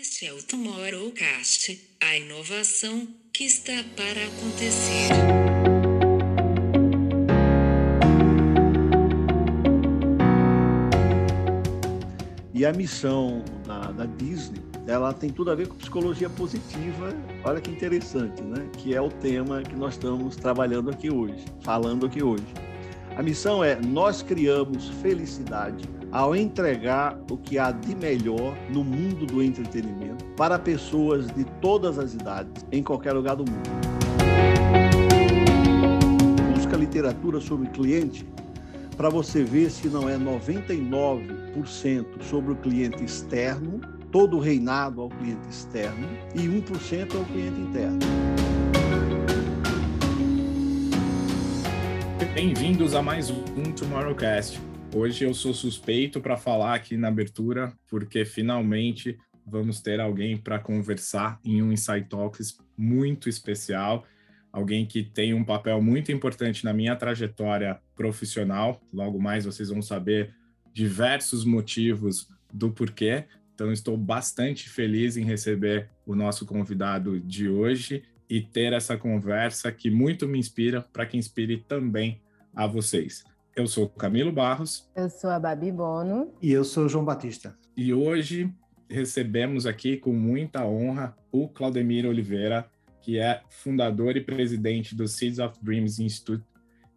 Este é o Tomorrowcast, a inovação que está para acontecer. E a missão da Disney, ela tem tudo a ver com psicologia positiva. Olha que interessante, né? Que é o tema que nós estamos trabalhando aqui hoje, falando aqui hoje. A missão é: nós criamos felicidade ao entregar o que há de melhor no mundo do entretenimento para pessoas de todas as idades, em qualquer lugar do mundo. Busca literatura sobre cliente para você ver se não é 99% sobre o cliente externo, todo o reinado ao cliente externo, e 1% ao cliente interno. Bem-vindos a mais um Tomorrowcast. Hoje eu sou suspeito para falar aqui na abertura, porque finalmente vamos ter alguém para conversar em um Insight Talks muito especial, alguém que tem um papel muito importante na minha trajetória profissional. Logo mais vocês vão saber diversos motivos do porquê, então estou bastante feliz em receber o nosso convidado de hoje e ter essa conversa que muito me inspira, para que inspire também a vocês. Eu sou o Camilo Barros. Eu sou a Babi Bono. E eu sou o João Batista. E hoje recebemos aqui com muita honra o Claudemir Oliveira, que é fundador e presidente do Seeds of Dreams Institute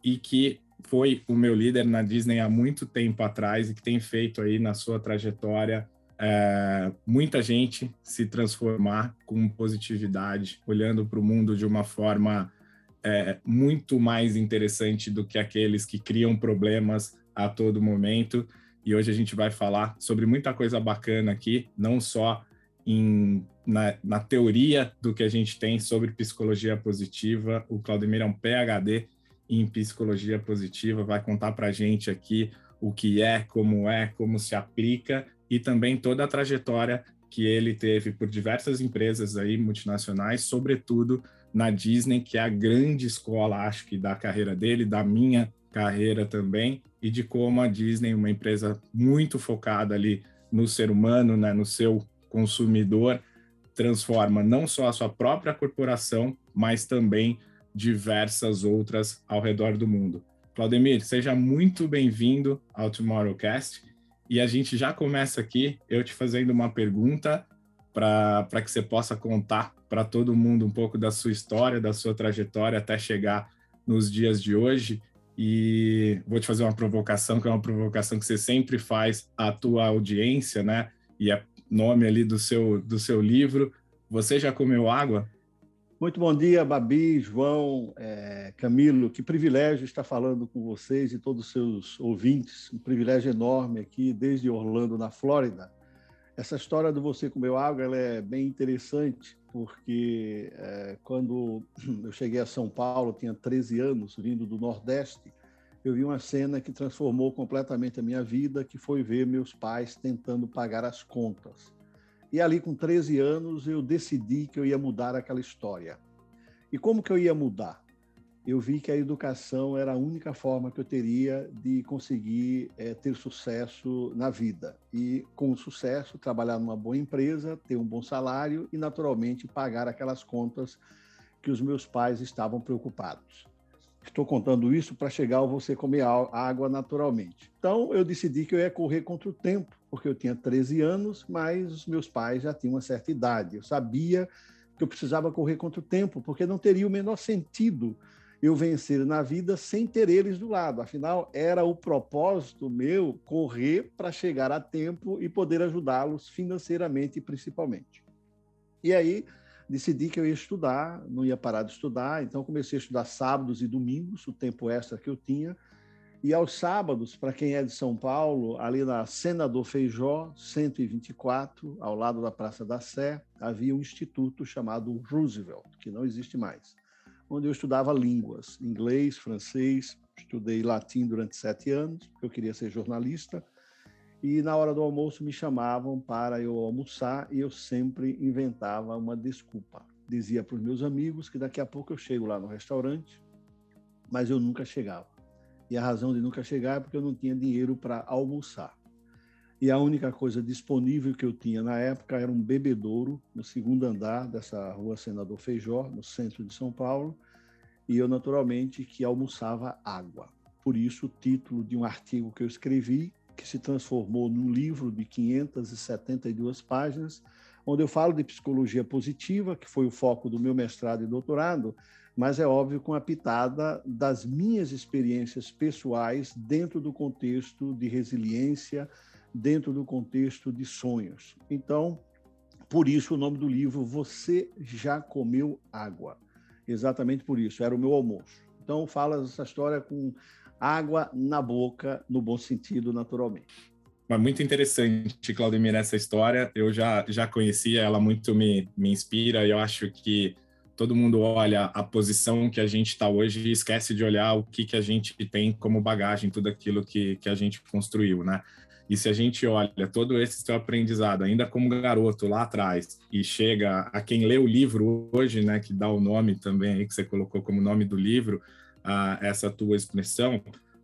e que foi o meu líder na Disney há muito tempo atrás e que tem feito aí na sua trajetória muita gente se transformar com positividade, olhando para o mundo de uma forma muito mais interessante do que aqueles que criam problemas a todo momento. E hoje a gente vai falar sobre muita coisa bacana aqui, não só na teoria do que a gente tem sobre psicologia positiva. O Claudemir é um PhD em psicologia positiva, vai contar para a gente aqui o que é, como se aplica, e também toda a trajetória que ele teve por diversas empresas aí multinacionais, sobretudo na Disney, que é a grande escola, acho que, da carreira dele, da minha carreira também, e de como a Disney, uma empresa muito focada ali no ser humano, né, no seu consumidor, transforma não só a sua própria corporação, mas também diversas outras ao redor do mundo. Claudemir, seja muito bem-vindo ao Tomorrowcast, e a gente já começa aqui, eu te fazendo uma pergunta, para que você possa contar para todo mundo um pouco da sua história, da sua trajetória até chegar nos dias de hoje. E vou te fazer uma provocação, que é uma provocação que você sempre faz à tua audiência, né? E é nome ali do seu livro. Você já comeu água? Muito bom dia, Babi, João, Camilo. Que privilégio estar falando com vocês e todos os seus ouvintes. Um privilégio enorme aqui desde Orlando, na Flórida. Essa história do Você Comeu Água, ela é bem interessante, porque quando eu cheguei a São Paulo, tinha 13 anos, vindo do Nordeste, eu vi uma cena que transformou completamente a minha vida, que foi ver meus pais tentando pagar as contas. E ali, com 13 anos, eu decidi que eu ia mudar aquela história. E como que eu ia mudar? Eu vi que a educação era a única forma que eu teria de conseguir ter sucesso na vida. E, com sucesso, trabalhar numa boa empresa, ter um bom salário e, naturalmente, pagar aquelas contas que os meus pais estavam preocupados. Estou contando isso para chegar ao Você Comer Água, naturalmente. Então, eu decidi que eu ia correr contra o tempo, porque eu tinha 13 anos, mas os meus pais já tinham uma certa idade. Eu sabia que eu precisava correr contra o tempo, porque não teria o menor sentido eu vencer na vida sem ter eles do lado. Afinal, era o propósito meu correr para chegar a tempo e poder ajudá-los financeiramente, principalmente. E aí, decidi que eu ia estudar, não ia parar de estudar, então comecei a estudar sábados e domingos, o tempo extra que eu tinha. E aos sábados, para quem é de São Paulo, ali na Senador Feijó, 124, ao lado da Praça da Sé, havia um instituto chamado Roosevelt, que não existe mais, onde eu estudava línguas, inglês, francês, estudei latim durante 7 anos, porque eu queria ser jornalista, e na hora do almoço me chamavam para eu almoçar e eu sempre inventava uma desculpa. Dizia para os meus amigos que daqui a pouco eu chego lá no restaurante, mas eu nunca chegava. E a razão de nunca chegar é porque eu não tinha dinheiro para almoçar. e a única coisa disponível que eu tinha na época era um bebedouro no segundo andar dessa rua Senador Feijó, no centro de São Paulo, e eu naturalmente que almoçava água. Por isso o título de um artigo que eu escrevi, que se transformou num livro de 572 páginas, onde eu falo de psicologia positiva, que foi o foco do meu mestrado e doutorado, mas é óbvio com a pitada das minhas experiências pessoais dentro do contexto de resiliência, dentro do contexto de sonhos. Então, por isso o nome do livro, Você Já Comeu Água. Exatamente por isso, era o meu almoço. Então, fala essa história com água na boca, no bom sentido, naturalmente. Mas muito interessante, Claudemir, essa história. Eu já conhecia, ela muito me inspira, e eu acho que todo mundo olha a posição que a gente está hoje e esquece de olhar o que a gente tem como bagagem, tudo aquilo que a gente construiu, né? E se a gente olha todo esse seu aprendizado, ainda como garoto lá atrás, e chega a quem lê o livro hoje, né, que dá o nome também aí, que você colocou como nome do livro, essa tua expressão,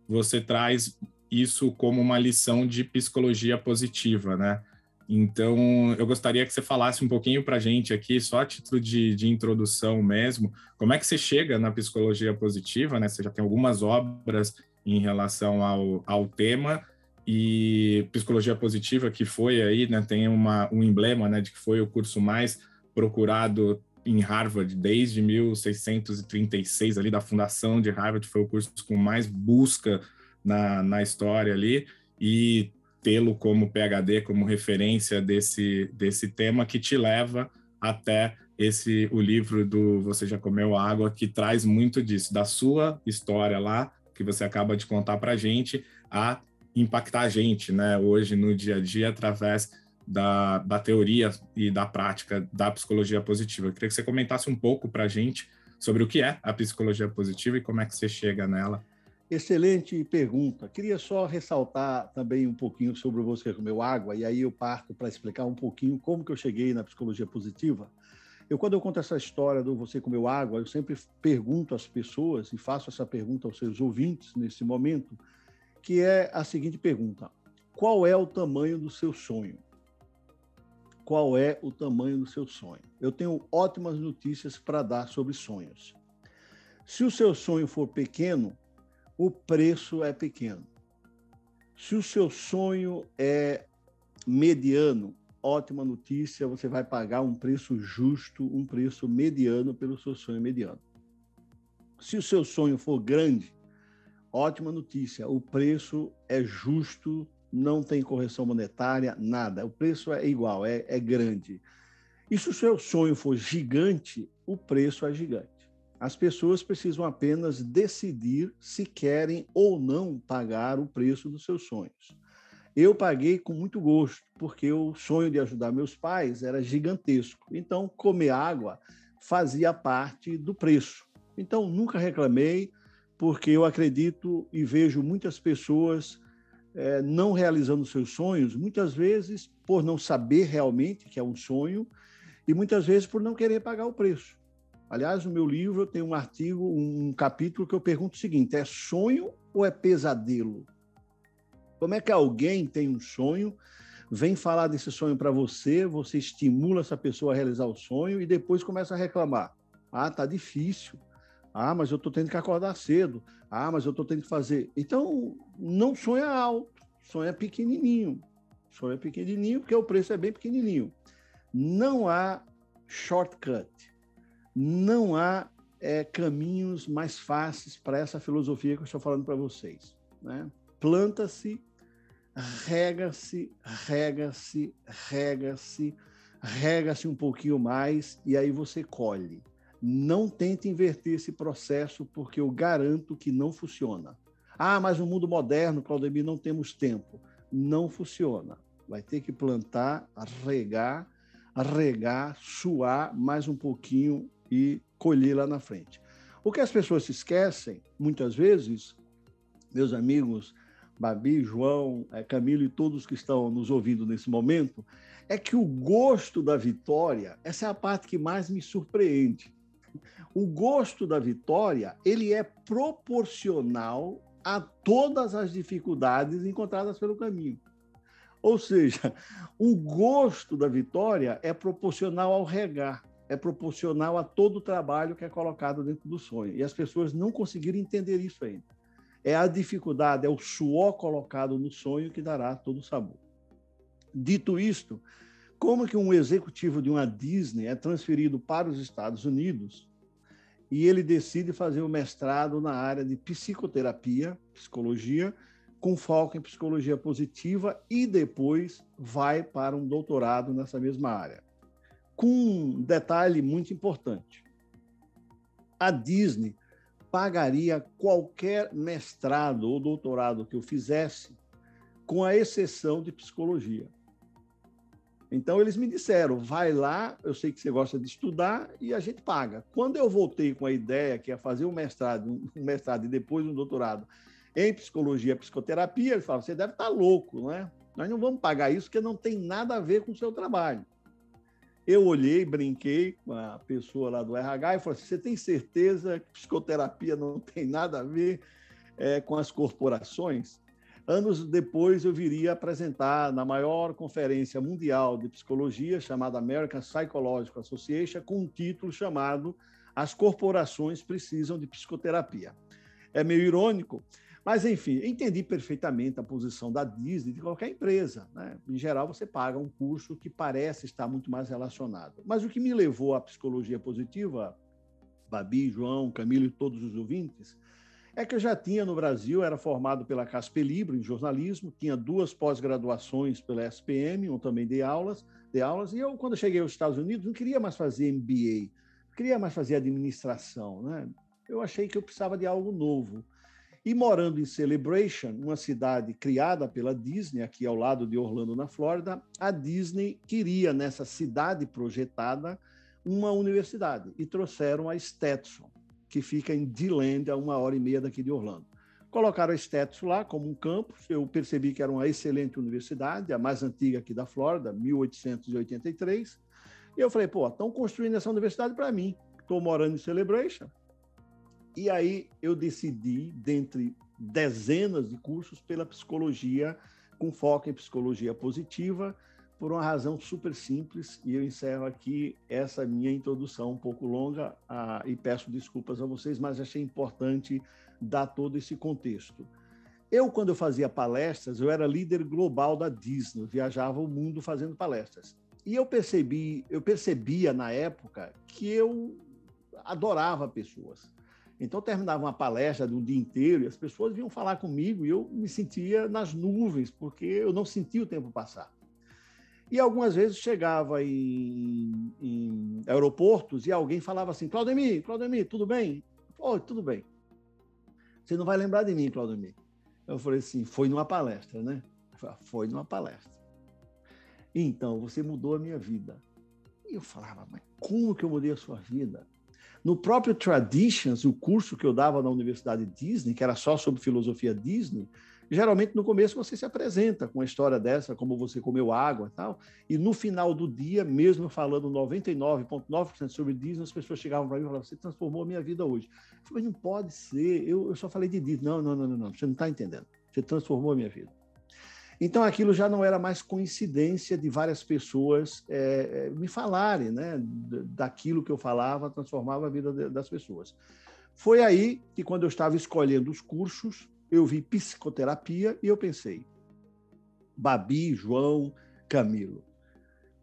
você traz isso como uma lição de psicologia positiva, né? Então, eu gostaria que você falasse um pouquinho para a gente aqui, só a título de introdução mesmo, como é que você chega na psicologia positiva, né? Você já tem algumas obras em relação ao tema, e psicologia positiva que foi aí, né? Tem um emblema, né, de que foi o curso mais procurado em Harvard desde 1636, ali da fundação de Harvard, foi o curso com mais busca na história ali, e tê-lo como PhD, como referência desse tema, que te leva até o livro do Você Já Comeu Água, que traz muito disso, da sua história lá, que você acaba de contar para a gente, a impactar a gente, né, hoje no dia a dia, através da teoria e da prática da psicologia positiva. Eu queria que você comentasse um pouco para a gente sobre o que é a psicologia positiva e como é que você chega nela. Excelente pergunta. Queria só ressaltar também um pouquinho sobre Você Já Comeu Água, e aí eu parto para explicar um pouquinho como que eu cheguei na psicologia positiva. Quando eu conto essa história do Você Comeu Água, eu sempre pergunto às pessoas, e faço essa pergunta aos seus ouvintes nesse momento, que é a seguinte pergunta: qual é o tamanho do seu sonho? Qual é o tamanho do seu sonho? Eu tenho ótimas notícias para dar sobre sonhos. Se o seu sonho for pequeno, o preço é pequeno. Se o seu sonho é mediano, ótima notícia, você vai pagar um preço justo, um preço mediano pelo seu sonho mediano. Se o seu sonho for grande, ótima notícia, o preço é justo, não tem correção monetária, nada. O preço é igual, é grande. E se o seu sonho for gigante, o preço é gigante. As pessoas precisam apenas decidir se querem ou não pagar o preço dos seus sonhos. Eu paguei com muito gosto, porque o sonho de ajudar meus pais era gigantesco. Então, comer água fazia parte do preço. Então, nunca reclamei, porque eu acredito e vejo muitas pessoas não realizando seus sonhos, muitas vezes por não saber realmente que é um sonho e muitas vezes por não querer pagar o preço. Aliás, no meu livro eu tenho um artigo, um capítulo que eu pergunto o seguinte: é sonho ou é pesadelo? Como é que alguém tem um sonho, vem falar desse sonho para você, você estimula essa pessoa a realizar o sonho e depois começa a reclamar. Ah, tá difícil. Ah, mas eu tô tendo que acordar cedo. Ah, mas eu tô tendo que fazer. Então, não sonha alto, sonha pequenininho. Sonha pequenininho porque o preço é bem pequenininho. Não há shortcut. Não há caminhos mais fáceis para essa filosofia que eu estou falando para vocês, né? Planta-se, rega-se, rega-se, rega-se, rega-se um pouquinho mais e aí você colhe. Não tente inverter esse processo porque eu garanto que não funciona. Ah, mas no mundo moderno, Claudemir, não temos tempo. Não funciona. Vai ter que plantar, regar, suar mais um pouquinho e colher lá na frente. O que as pessoas se esquecem, muitas vezes, meus amigos Babi, João, Camilo e todos que estão nos ouvindo nesse momento, é que o gosto da vitória, essa é a parte que mais me surpreende. O gosto da vitória, ele é proporcional a todas as dificuldades encontradas pelo caminho. Ou seja, o gosto da vitória é proporcional ao regar, é proporcional a todo o trabalho que é colocado dentro do sonho. E as pessoas não conseguiram entender isso ainda. É a dificuldade, é o suor colocado no sonho que dará todo o sabor. Dito isto, como que um executivo de uma Disney é transferido para os Estados Unidos e ele decide fazer o mestrado na área de psicoterapia, psicologia, com foco em psicologia positiva e depois vai para um doutorado nessa mesma área? Com um detalhe muito importante. A Disney pagaria qualquer mestrado ou doutorado que eu fizesse, com a exceção de psicologia. Então, eles me disseram, vai lá, eu sei que você gosta de estudar e a gente paga. Quando eu voltei com a ideia que ia fazer um mestrado e depois um doutorado em psicologia e psicologia, eles falaram, você deve estar louco, né? Nós não vamos pagar isso porque não tem nada a ver com o seu trabalho. Eu olhei, brinquei com a pessoa lá do RH e falei assim, você tem certeza que psicoterapia não tem nada a ver com as corporações? Anos depois, eu viria apresentar na maior conferência mundial de psicologia, chamada American Psychological Association, com um título chamado As Corporações Precisam de Psicoterapia. É meio irônico, mas, enfim, entendi perfeitamente a posição da Disney, de qualquer empresa, né? Em geral, você paga um curso que parece estar muito mais relacionado. Mas o que me levou à psicologia positiva, Babi, João, Camilo e todos os ouvintes, é que eu já tinha no Brasil, era formado pela Casper Libro em jornalismo, tinha 2 pós-graduações pela SPM, onde também dei aulas, e eu, quando cheguei aos Estados Unidos, não queria mais fazer MBA, não queria mais fazer administração, né? Eu achei que eu precisava de algo novo. E morando em Celebration, uma cidade criada pela Disney, aqui ao lado de Orlando, na Flórida, a Disney queria, nessa cidade projetada, uma universidade, e trouxeram a Stetson, que fica em D-Land, a 1h30 daqui de Orlando. Colocaram a Stetson lá como um campus, eu percebi que era uma excelente universidade, a mais antiga aqui da Flórida, 1883, e eu falei, pô, estão construindo essa universidade para mim, estou morando em Celebration. E aí eu decidi, dentre dezenas de cursos, pela psicologia, com foco em psicologia positiva, por uma razão super simples, e eu encerro aqui essa minha introdução um pouco longa e peço desculpas a vocês, mas achei importante dar todo esse contexto. Quando eu fazia palestras, eu era líder global da Disney, viajava o mundo fazendo palestras. E eu percebia na época que eu adorava pessoas. Então, eu terminava uma palestra de um dia inteiro e as pessoas vinham falar comigo e eu me sentia nas nuvens, porque eu não sentia o tempo passar. E algumas vezes chegava em aeroportos e alguém falava assim, Claudemir, tudo bem? Oi, tudo bem. Você não vai lembrar de mim, Claudemir. Eu falei assim, foi numa palestra, né? Foi numa palestra. Então, você mudou a minha vida. E eu falava, mas como que eu mudei a sua vida? No próprio Traditions, o curso que eu dava na Universidade Disney, que era só sobre filosofia Disney, geralmente, no começo, você se apresenta com uma história dessa, como você comeu água e tal, e no final do dia, mesmo falando 99,9% sobre Disney, as pessoas chegavam para mim e falavam, você transformou a minha vida hoje. Eu falei, não pode ser, eu só falei de Disney. Não, você não está entendendo, você transformou a minha vida. Então, aquilo já não era mais coincidência de várias pessoas me falarem, né, daquilo que eu falava, transformava a vida das pessoas. Foi aí que, quando eu estava escolhendo os cursos, eu vi psicoterapia e eu pensei, Babi, João, Camilo,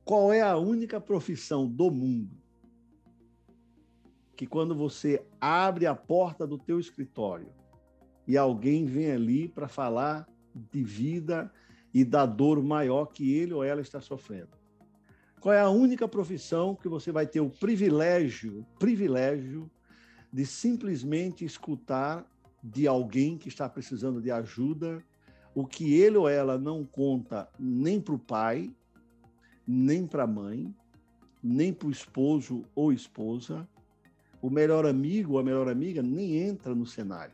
qual é a única profissão do mundo que quando você abre a porta do teu escritório e alguém vem ali para falar de vida e da dor maior que ele ou ela está sofrendo? Qual é a única profissão que você vai ter o privilégio de simplesmente escutar de alguém que está precisando de ajuda, o que ele ou ela não conta nem para o pai, nem para a mãe, nem para o esposo ou esposa, o melhor amigo ou a melhor amiga nem entra no cenário.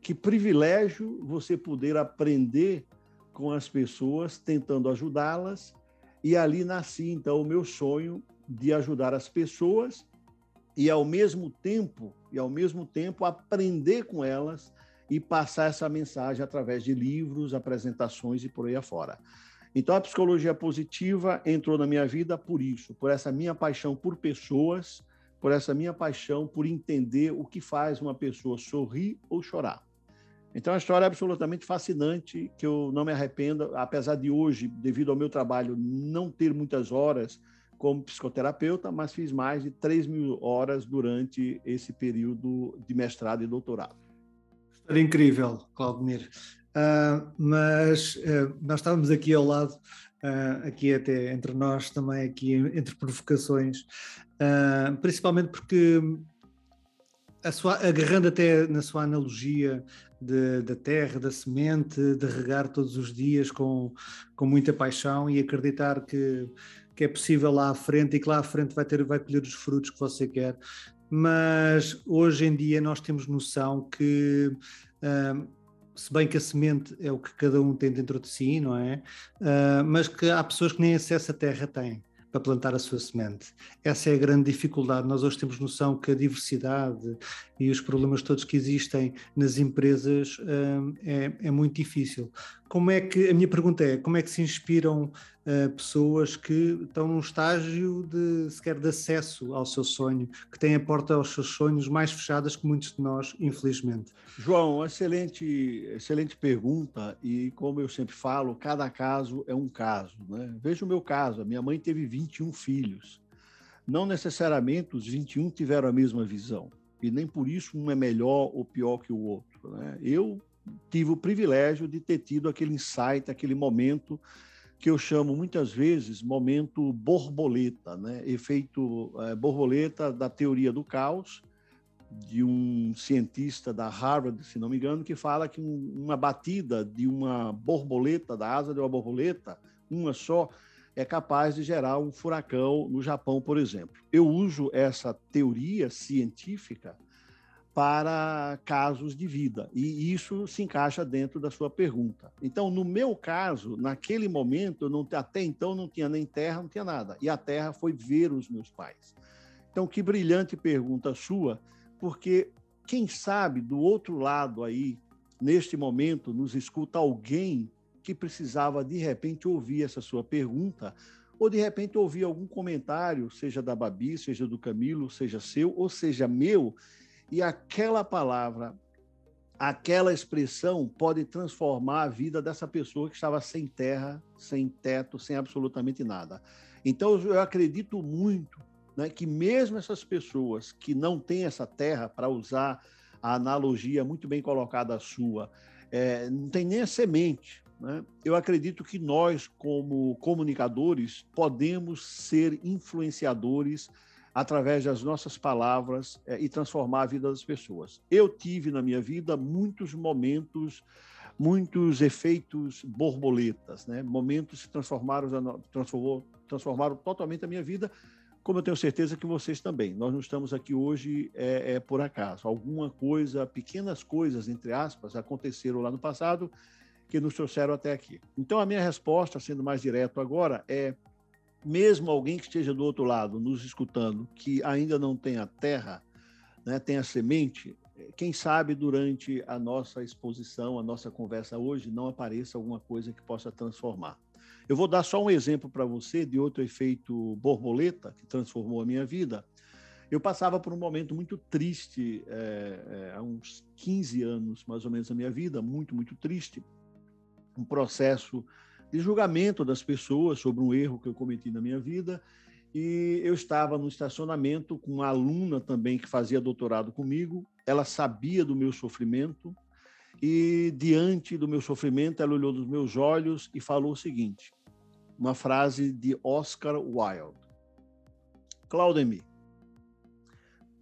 Que privilégio você poder aprender com as pessoas, tentando ajudá-las, e ali nasci, então, o meu sonho de ajudar as pessoas e, ao mesmo tempo, aprender com elas e passar essa mensagem através de livros, apresentações e por aí afora. Então, a psicologia positiva entrou na minha vida por isso, por essa minha paixão por pessoas, por essa minha paixão por entender o que faz uma pessoa sorrir ou chorar. Então, é uma história absolutamente fascinante, que eu não me arrependo, apesar de hoje, devido ao meu trabalho, não ter muitas horas como psicoterapeuta, mas fiz mais de 3.000 horas durante esse período de mestrado e doutorado. História incrível, Claudemir. Mas nós estávamos aqui ao lado, aqui até entre nós também, aqui entre provocações, principalmente porque agarrando até na sua analogia da terra, da semente, de regar todos os dias com muita paixão e acreditar que é possível lá à frente e que lá à frente vai colher os frutos que você quer. Mas hoje em dia nós temos noção que... se bem que a semente é o que cada um tem dentro de si, não é? Mas que há pessoas que nem acesso à terra têm para plantar a sua semente. Essa é a grande dificuldade. Nós hoje temos noção que a diversidade e os problemas todos que existem nas empresas é muito difícil. A minha pergunta é, como é que se inspiram pessoas que estão num estágio sequer de acesso ao seu sonho, que têm a porta aos seus sonhos mais fechadas que muitos de nós, infelizmente? João, excelente pergunta, e como eu sempre falo, cada caso é um caso, né? Veja o meu caso, a minha mãe teve 21 filhos. Não necessariamente os 21 tiveram a mesma visão, e nem por isso um é melhor ou pior que o outro, né? Eu tive o privilégio de ter tido aquele insight, aquele momento que eu chamo muitas vezes momento borboleta, né? Efeito borboleta da teoria do caos, de um cientista da Harvard, se não me engano, que fala que uma batida de uma borboleta, da asa de uma borboleta, uma só, é capaz de gerar um furacão no Japão, por exemplo. Eu uso essa teoria científica para casos de vida, e isso se encaixa dentro da sua pergunta. Então, no meu caso, naquele momento, até então não tinha nem terra, não tinha nada, e a terra foi ver os meus pais. Então, que brilhante pergunta sua, porque quem sabe do outro lado aí, neste momento, nos escuta alguém que precisava de repente ouvir essa sua pergunta, ou de repente ouvir algum comentário, seja da Babi, seja do Camilo, seja seu, ou seja meu, e aquela palavra, aquela expressão pode transformar a vida dessa pessoa que estava sem terra, sem teto, sem absolutamente nada. Então, eu acredito muito, né, que mesmo essas pessoas que não têm essa terra, para usar a analogia muito bem colocada a sua, não tem nem a semente, né? Eu acredito que nós, como comunicadores, podemos ser influenciadores através das nossas palavras e transformar a vida das pessoas. Eu tive na minha vida muitos momentos, muitos efeitos borboletas, né? Momentos que transformaram totalmente a minha vida, como eu tenho certeza que vocês também. Nós não estamos aqui hoje por acaso. Alguma coisa, pequenas coisas, entre aspas, aconteceram lá no passado que nos trouxeram até aqui. Então, a minha resposta, sendo mais direto agora, é: mesmo alguém que esteja do outro lado, nos escutando, que ainda não tem a terra, né, tem a semente, quem sabe durante a nossa exposição, a nossa conversa hoje, não apareça alguma coisa que possa transformar. Eu vou dar só um exemplo para você de outro efeito borboleta que transformou a minha vida. Eu passava por um momento muito triste, há uns 15 anos, mais ou menos, da minha vida, muito, muito triste, um processo de julgamento das pessoas sobre um erro que eu cometi na minha vida, e eu estava no estacionamento com uma aluna também que fazia doutorado comigo. Ela sabia do meu sofrimento e, diante do meu sofrimento, ela olhou nos meus olhos e falou o seguinte, uma frase de Oscar Wilde: Claudemir,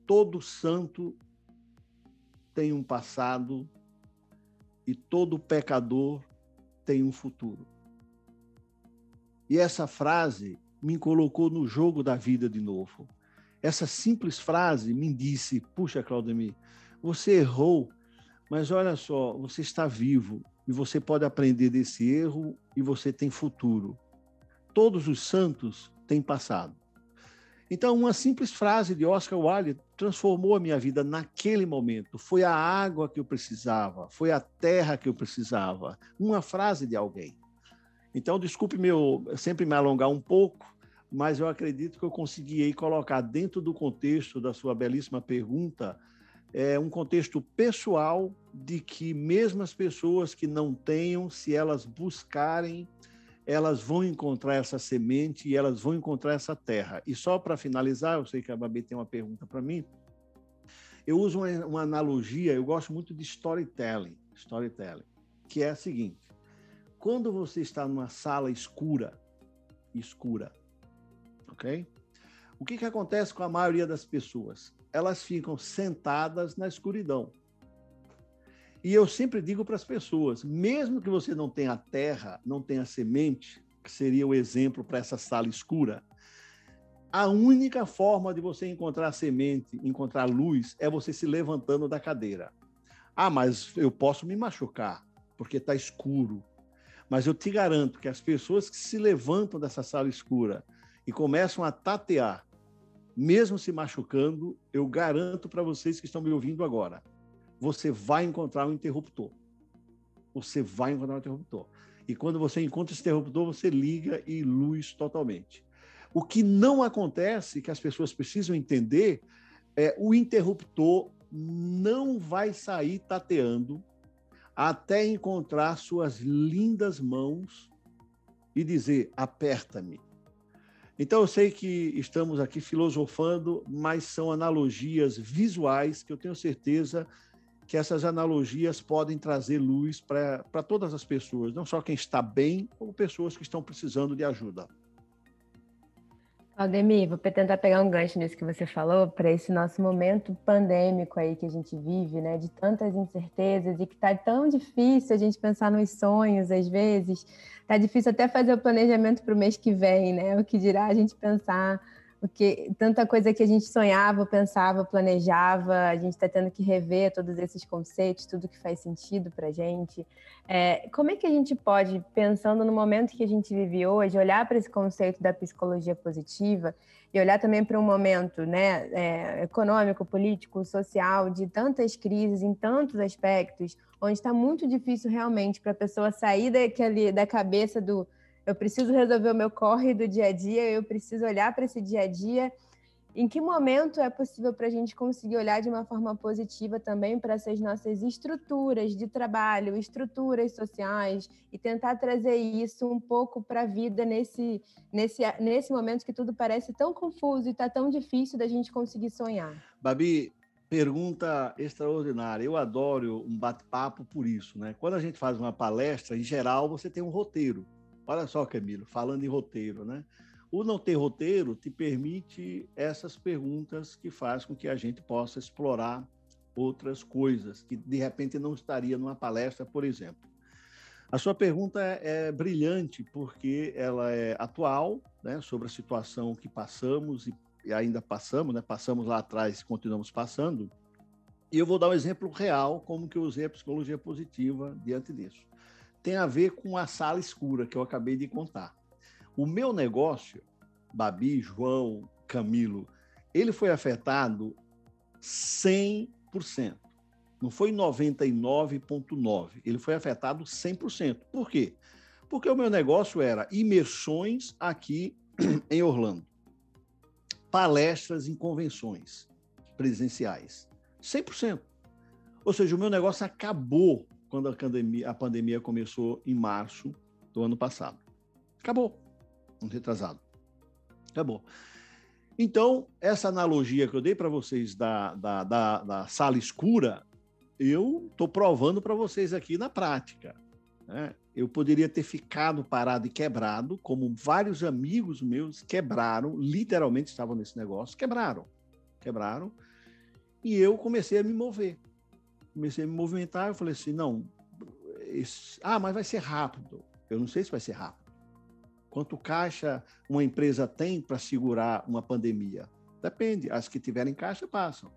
todo santo tem um passado e todo pecador tem um futuro. E essa frase me colocou no jogo da vida de novo. Essa simples frase me disse: puxa, Claudemir, você errou, mas olha só, você está vivo e você pode aprender desse erro e você tem futuro. Todos os santos têm passado. Então, uma simples frase de Oscar Wilde transformou a minha vida naquele momento. Foi a água que eu precisava, foi a terra que eu precisava. Uma frase de alguém. Então, desculpe sempre me alongar um pouco, mas eu acredito que eu consegui aí colocar dentro do contexto da sua belíssima pergunta um contexto pessoal de que mesmo as pessoas que não tenham, se elas buscarem, elas vão encontrar essa semente e elas vão encontrar essa terra. E só para finalizar, eu sei que a Babi tem uma pergunta para mim, eu uso uma analogia, eu gosto muito de storytelling, que é a seguinte: quando você está numa sala escura, ok? O que acontece com a maioria das pessoas? Elas ficam sentadas na escuridão. E eu sempre digo para as pessoas, mesmo que você não tenha terra, não tenha semente, que seria o exemplo para essa sala escura, a única forma de você encontrar semente, encontrar luz, é você se levantando da cadeira. Ah, mas eu posso me machucar, porque está escuro. Mas eu te garanto que as pessoas que se levantam dessa sala escura e começam a tatear, mesmo se machucando, eu garanto para vocês que estão me ouvindo agora, você vai encontrar um interruptor. Você vai encontrar um interruptor. E quando você encontra esse interruptor, você liga e luz totalmente. O que não acontece, que as pessoas precisam entender, é o interruptor não vai sair tateando até encontrar suas lindas mãos e dizer, aperta-me. Então, eu sei que estamos aqui filosofando, mas são analogias visuais que eu tenho certeza que essas analogias podem trazer luz para todas as pessoas, não só quem está bem, como pessoas que estão precisando de ajuda. Claudemir, vou tentar pegar um gancho nisso que você falou para esse nosso momento pandêmico aí que a gente vive, né, de tantas incertezas e que está tão difícil a gente pensar nos sonhos às vezes, está difícil até fazer o planejamento para o mês que vem, né, o que dirá a gente pensar, tanta coisa que a gente sonhava, pensava, planejava, a gente está tendo que rever todos esses conceitos, tudo que faz sentido para a gente. Como é que a gente pode, pensando no momento que a gente vive hoje, olhar para esse conceito da psicologia positiva e olhar também para um momento, né, econômico, político, social, de tantas crises em tantos aspectos, onde está muito difícil realmente para a pessoa sair da cabeça do eu preciso resolver o meu corre do dia a dia, eu preciso olhar para esse dia a dia. Em que momento é possível para a gente conseguir olhar de uma forma positiva também para essas nossas estruturas de trabalho, estruturas sociais, e tentar trazer isso um pouco para a vida nesse momento que tudo parece tão confuso e está tão difícil da gente conseguir sonhar? Babi, pergunta extraordinária. Eu adoro um bate-papo por isso, né? Quando a gente faz uma palestra, em geral, você tem um roteiro. Olha só, Camilo, falando em roteiro, né? O não ter roteiro te permite essas perguntas que faz com que a gente possa explorar outras coisas que, de repente, não estaria numa palestra, por exemplo. A sua pergunta é brilhante porque ela é atual, né? Sobre a situação que passamos e ainda passamos, né? Passamos lá atrás e continuamos passando. E eu vou dar um exemplo real, como que eu usei a psicologia positiva diante disso. Tem a ver com a sala escura que eu acabei de contar. O meu negócio, Babi, João, Camilo, ele foi afetado 100%. Não foi 99,9%. Ele foi afetado 100%. Por quê? Porque o meu negócio era imersões aqui em Orlando. Palestras em convenções presenciais. 100%. Ou seja, o meu negócio acabou quando a pandemia começou em março do ano passado. Acabou. Um retrasado. Acabou. Então, essa analogia que eu dei para vocês da sala escura, eu estou provando para vocês aqui na prática, né? Eu poderia ter ficado parado e quebrado, como vários amigos meus quebraram, literalmente estavam nesse negócio, quebraram, e eu comecei a me mover. Comecei a me movimentar, eu falei assim, não, mas vai ser rápido. Eu não sei se vai ser rápido. Quanto caixa uma empresa tem para segurar uma pandemia? Depende, as que tiverem caixa passam.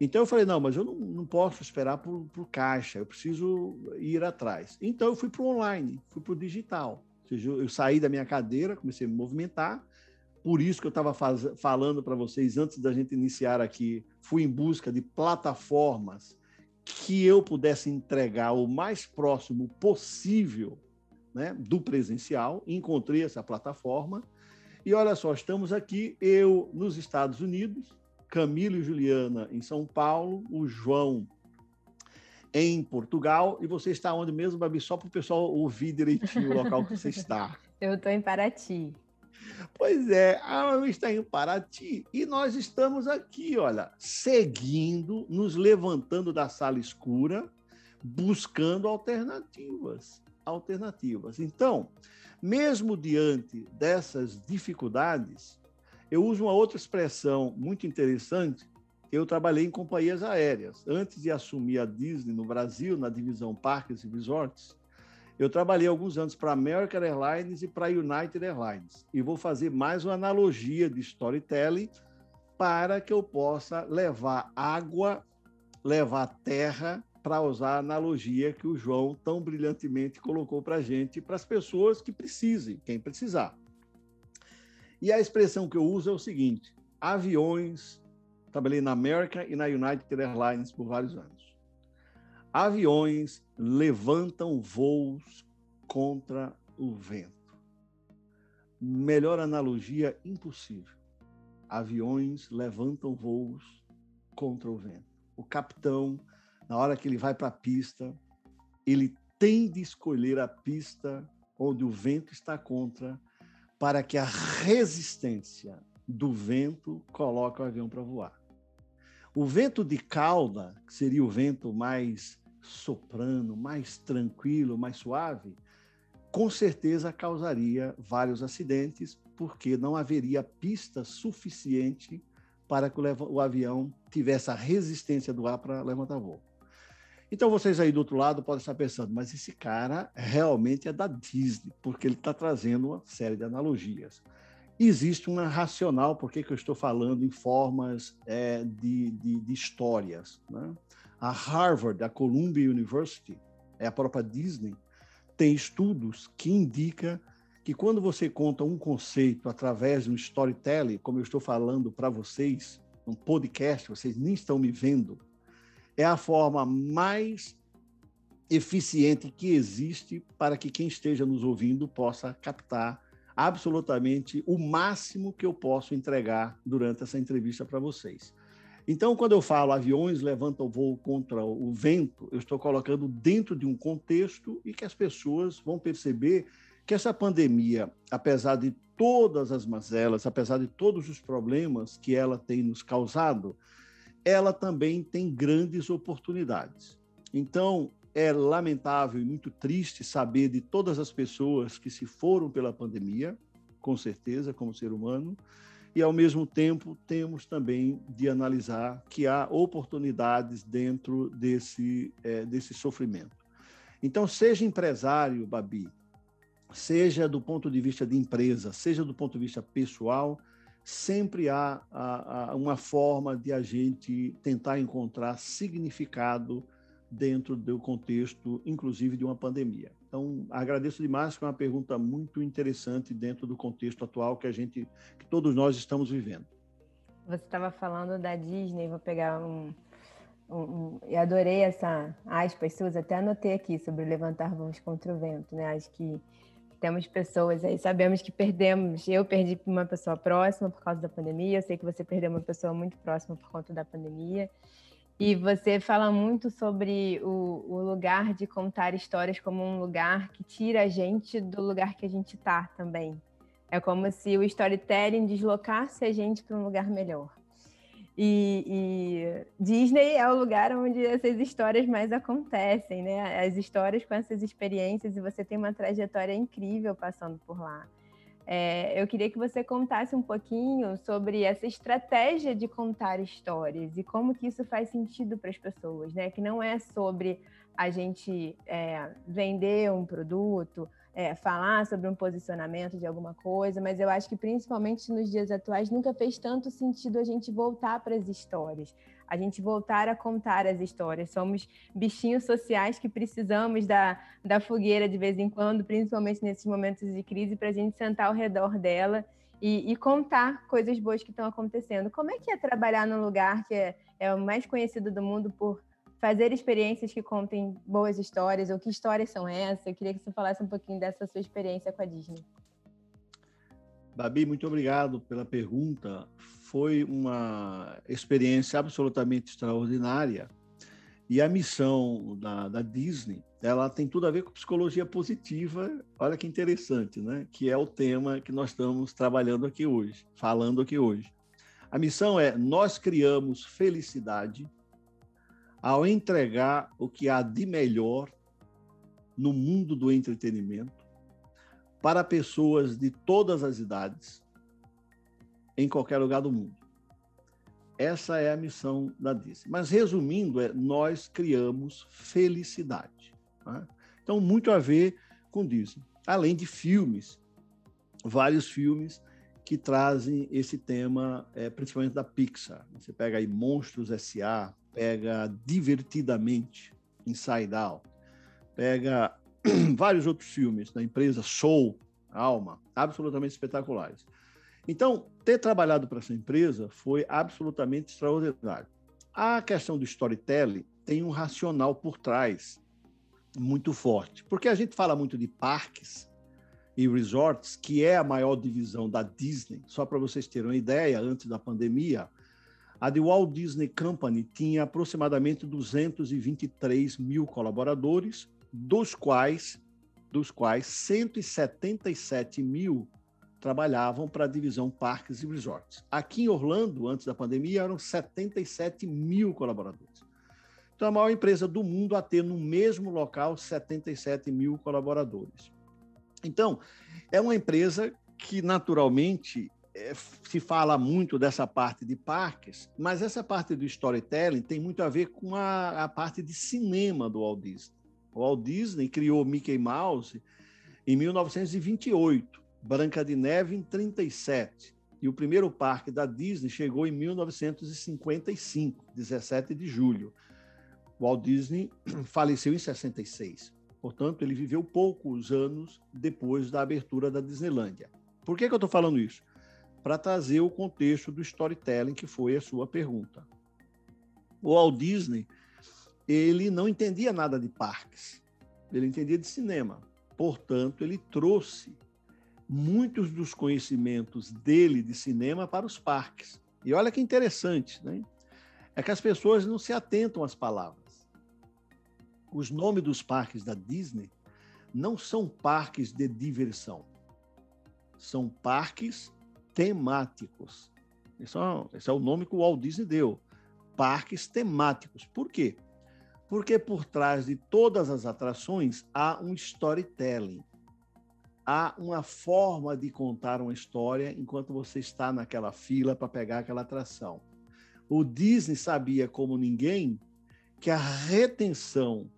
Então eu falei, não, mas eu não posso esperar por caixa, eu preciso ir atrás. Então eu fui para o online, fui para o digital. Ou seja, eu saí da minha cadeira, comecei a me movimentar, por isso que eu estava falando para vocês, antes da gente iniciar aqui, fui em busca de plataformas que eu pudesse entregar o mais próximo possível né, do presencial, encontrei essa plataforma. E olha só, estamos aqui, eu nos Estados Unidos, Camilo e Juliana em São Paulo, o João em Portugal. E você está onde mesmo, Babi? Só para o pessoal ouvir direitinho o local que você está. Eu estou em Paraty. Pois é, a Mami está em Paraty e nós estamos aqui, olha, seguindo, nos levantando da sala escura, buscando alternativas. Então, mesmo diante dessas dificuldades, eu uso uma outra expressão muito interessante. Eu trabalhei em companhias aéreas. Antes de assumir a Disney no Brasil, na divisão Parques e Resorts, eu trabalhei alguns anos para a American Airlines e para a United Airlines. E vou fazer mais uma analogia de storytelling para que eu possa levar água, levar terra, para usar a analogia que o João tão brilhantemente colocou para a gente, para as pessoas que precisem, quem precisar. E a expressão que eu uso é o seguinte: aviões, trabalhei na American e na United Airlines por vários anos. Aviões levantam voos contra o vento. Melhor analogia impossível. Aviões levantam voos contra o vento. O capitão, na hora que ele vai para a pista, ele tem de escolher a pista onde o vento está contra para que a resistência do vento coloque o avião para voar. O vento de cauda, que seria o vento mais soprano, mais tranquilo, mais suave, com certeza causaria vários acidentes, porque não haveria pista suficiente para que o avião tivesse a resistência do ar para levantar voo. Então, vocês aí do outro lado podem estar pensando, mas esse cara realmente é da Disney, porque ele está trazendo uma série de analogias. Existe uma racional, por que eu estou falando em formas de histórias, né? A Harvard, a Columbia University, é a própria Disney, tem estudos que indicam que quando você conta um conceito através de um storytelling, como eu estou falando para vocês, um podcast, vocês nem estão me vendo, é a forma mais eficiente que existe para que quem esteja nos ouvindo possa captar absolutamente o máximo que eu posso entregar durante essa entrevista para vocês. Então, quando eu falo aviões levantam voo contra o vento, eu estou colocando dentro de um contexto e que as pessoas vão perceber que essa pandemia, apesar de todas as mazelas, apesar de todos os problemas que ela tem nos causado, ela também tem grandes oportunidades. Então, é lamentável e muito triste saber de todas as pessoas que se foram pela pandemia, com certeza, como ser humano, e, ao mesmo tempo, temos também de analisar que há oportunidades dentro desse sofrimento. Então, seja empresário, Babi, seja do ponto de vista de empresa, seja do ponto de vista pessoal, sempre há uma forma de a gente tentar encontrar significado dentro do contexto, inclusive, de uma pandemia. Então, agradeço demais, que é uma pergunta muito interessante dentro do contexto atual que todos nós estamos vivendo. Você estava falando da Disney, vou pegar eu adorei essa aspas suas, até anotei aqui sobre levantar voos contra o vento, né? Acho que temos pessoas aí, sabemos que perdemos, eu perdi uma pessoa próxima por causa da pandemia, eu sei que você perdeu uma pessoa muito próxima por conta da pandemia, e você fala muito sobre o lugar de contar histórias como um lugar que tira a gente do lugar que a gente está também. É como se o storytelling deslocasse a gente para um lugar melhor. E Disney é o lugar onde essas histórias mais acontecem, né? As histórias com essas experiências, e você tem uma trajetória incrível passando por lá. Eu queria que você contasse um pouquinho sobre essa estratégia de contar histórias e como que isso faz sentido para as pessoas, né? Que não é sobre a gente vender um produto, falar sobre um posicionamento de alguma coisa, mas eu acho que principalmente nos dias atuais nunca fez tanto sentido a gente voltar para as histórias, a gente voltar a contar as histórias. Somos bichinhos sociais que precisamos da fogueira de vez em quando, principalmente nesses momentos de crise, para a gente sentar ao redor dela e contar coisas boas que estão acontecendo. Como é que é trabalhar num lugar que é o mais conhecido do mundo por fazer experiências que contem boas histórias, ou que histórias são essas? Eu queria que você falasse um pouquinho dessa sua experiência com a Disney. Babi, muito obrigado pela pergunta. Foi uma experiência absolutamente extraordinária. E a missão da Disney, ela tem tudo a ver com psicologia positiva, olha que interessante, né? Que é o tema que nós estamos trabalhando aqui hoje, falando aqui hoje. A missão é: nós criamos felicidade ao entregar o que há de melhor no mundo do entretenimento para pessoas de todas as idades, em qualquer lugar do mundo. Essa é a missão da Disney. Mas, resumindo, nós criamos felicidade. Tá? Então, muito a ver com Disney. Além de filmes, vários filmes que trazem esse tema, principalmente da Pixar. Você pega aí Monstros S.A., pega Divertidamente, Inside Out, pega vários outros filmes da empresa Soul, Alma, absolutamente espetaculares. Então, ter trabalhado para essa empresa foi absolutamente extraordinário. A questão do storytelling tem um racional por trás muito forte, porque a gente fala muito de parques e resorts, que é a maior divisão da Disney. Só para vocês terem uma ideia, antes da pandemia, a The Walt Disney Company tinha aproximadamente 223 mil colaboradores, dos quais 177 mil trabalhavam para a divisão Parques e Resorts. Aqui em Orlando, antes da pandemia, eram 77 mil colaboradores. Então, a maior empresa do mundo a ter no mesmo local 77 mil colaboradores. Então, é uma empresa que, naturalmente, se fala muito dessa parte de parques, mas essa parte do storytelling tem muito a ver com a parte de cinema do Walt Disney. O Walt Disney criou Mickey Mouse em 1928, Branca de Neve em 1937, e o primeiro parque da Disney chegou em 1955, 17 de julho. Walt Disney faleceu em 1966, portanto, ele viveu poucos anos depois da abertura da Disneylândia. Por que eu estou falando isso? Para trazer o contexto do storytelling, que foi a sua pergunta. O Walt Disney, ele não entendia nada de parques, ele entendia de cinema, portanto, ele trouxe muitos dos conhecimentos dele de cinema para os parques. E olha que interessante, né? É que as pessoas não se atentam às palavras. Os nomes dos parques da Disney não são parques de diversão, são parques temáticos. Esse é o nome que o Walt Disney deu, parques temáticos. Por quê? Porque por trás de todas as atrações há um storytelling. Há uma forma de contar uma história enquanto você está naquela fila para pegar aquela atração. O Disney sabia, como ninguém, que a retenção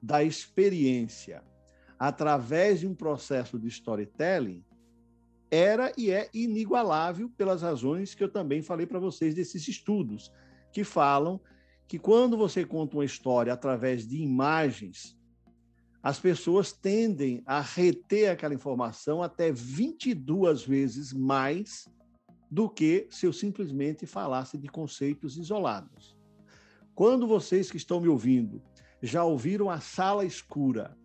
da experiência através de um processo de storytelling era e é inigualável, pelas razões que eu também falei para vocês desses estudos, que falam que quando você conta uma história através de imagens, as pessoas tendem a reter aquela informação até 22 vezes mais do que se eu simplesmente falasse de conceitos isolados. Quando vocês que estão me ouvindo já ouviram A Sala Escura,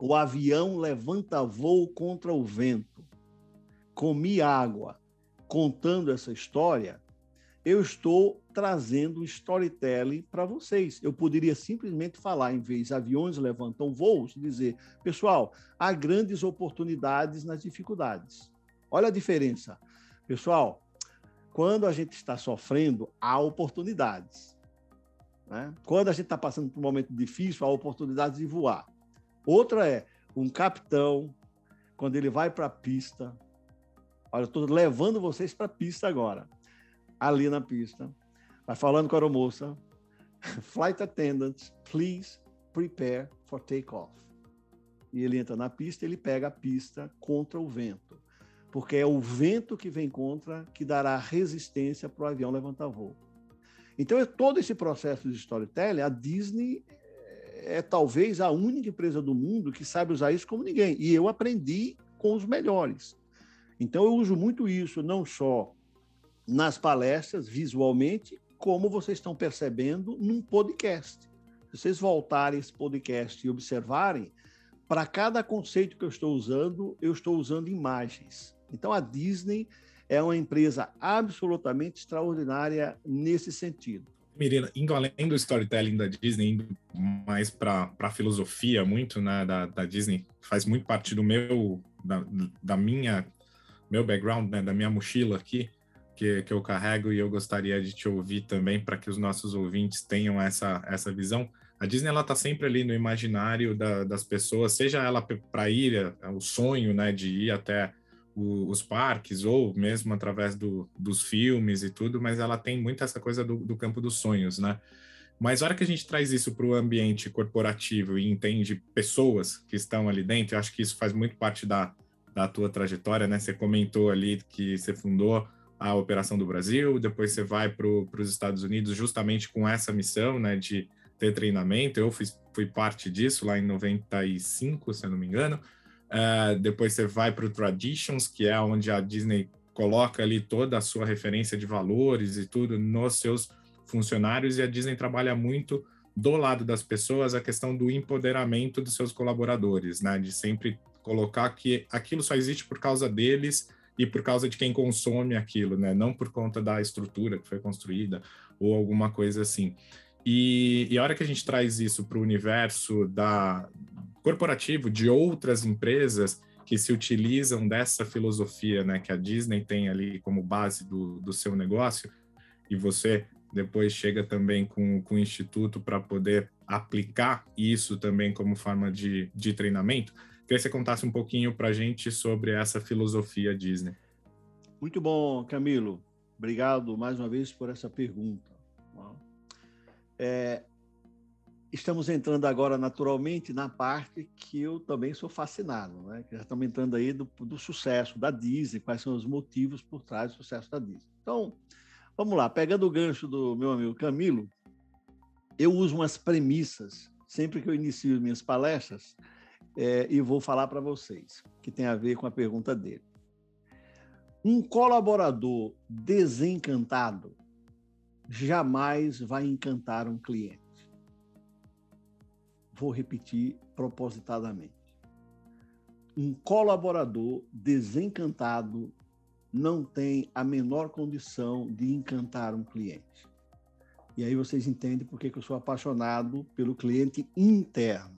O Avião Levanta Voo Contra o Vento, Comi Água, contando essa história, eu estou trazendo um storytelling para vocês. Eu poderia simplesmente falar, em vez de aviões levantam voos, dizer: pessoal, há grandes oportunidades nas dificuldades. Olha a diferença. Pessoal, quando a gente está sofrendo, há oportunidades, né? Quando a gente está passando por um momento difícil, há oportunidades de voar. Outra é um capitão, quando ele vai para a pista. Olha, eu estou levando vocês para a pista agora. Ali na pista, vai falando com a aeromoça: flight attendant, please prepare for takeoff. E ele entra na pista, ele pega a pista contra o vento, porque é o vento que vem contra que dará resistência para o avião levantar voo. Então, todo esse processo de storytelling, a Disney é talvez a única empresa do mundo que sabe usar isso como ninguém. E eu aprendi com os melhores. Então, eu uso muito isso, não só nas palestras, visualmente, como vocês estão percebendo num podcast. Se vocês voltarem esse podcast e observarem, para cada conceito que eu estou usando imagens. Então, a Disney é uma empresa absolutamente extraordinária nesse sentido. Mirina, indo além do storytelling da Disney, indo mais para a filosofia muito, né, da Disney, faz muito parte do meu background, né, da minha mochila aqui, que eu carrego, e eu gostaria de te ouvir também para que os nossos ouvintes tenham essa visão. A Disney está sempre ali no imaginário das pessoas, seja ela para ir, o sonho, né, de ir até os parques, ou mesmo através dos filmes e tudo, mas ela tem muito essa coisa do campo dos sonhos, né? Mas a hora que a gente traz isso para o ambiente corporativo e entende pessoas que estão ali dentro, eu acho que isso faz muito parte da tua trajetória, né? Você comentou ali que você fundou a Operação do Brasil, depois você vai para os Estados Unidos justamente com essa missão, né, de ter treinamento. Eu fui parte disso lá em 95, se eu não me engano. Depois você vai para o Traditions, que é onde a Disney coloca ali toda a sua referência de valores e tudo nos seus funcionários, e a Disney trabalha muito do lado das pessoas a questão do empoderamento dos seus colaboradores, né? De sempre colocar que aquilo só existe por causa deles e por causa de quem consome aquilo, né? Não por conta da estrutura que foi construída ou alguma coisa assim. E a hora que a gente traz isso para o universo corporativo de outras empresas que se utilizam dessa filosofia, né, que a Disney tem ali como base do seu negócio, e você depois chega também com o Instituto para poder aplicar isso também como forma de treinamento. Queria que você contasse um pouquinho para a gente sobre essa filosofia Disney. Muito bom, Camilo. Obrigado mais uma vez por essa pergunta. Estamos entrando agora, naturalmente, na parte que eu também sou fascinado, né? Já estamos entrando aí do sucesso da Disney, quais são os motivos por trás do sucesso da Disney. Então, vamos lá, pegando o gancho do meu amigo Camilo, eu uso umas premissas, sempre que eu inicio minhas palestras, e vou falar para vocês, que tem a ver com a pergunta dele. Um colaborador desencantado jamais vai encantar um cliente. Vou repetir propositadamente. Um colaborador desencantado não tem a menor condição de encantar um cliente. E aí vocês entendem por que eu sou apaixonado pelo cliente interno.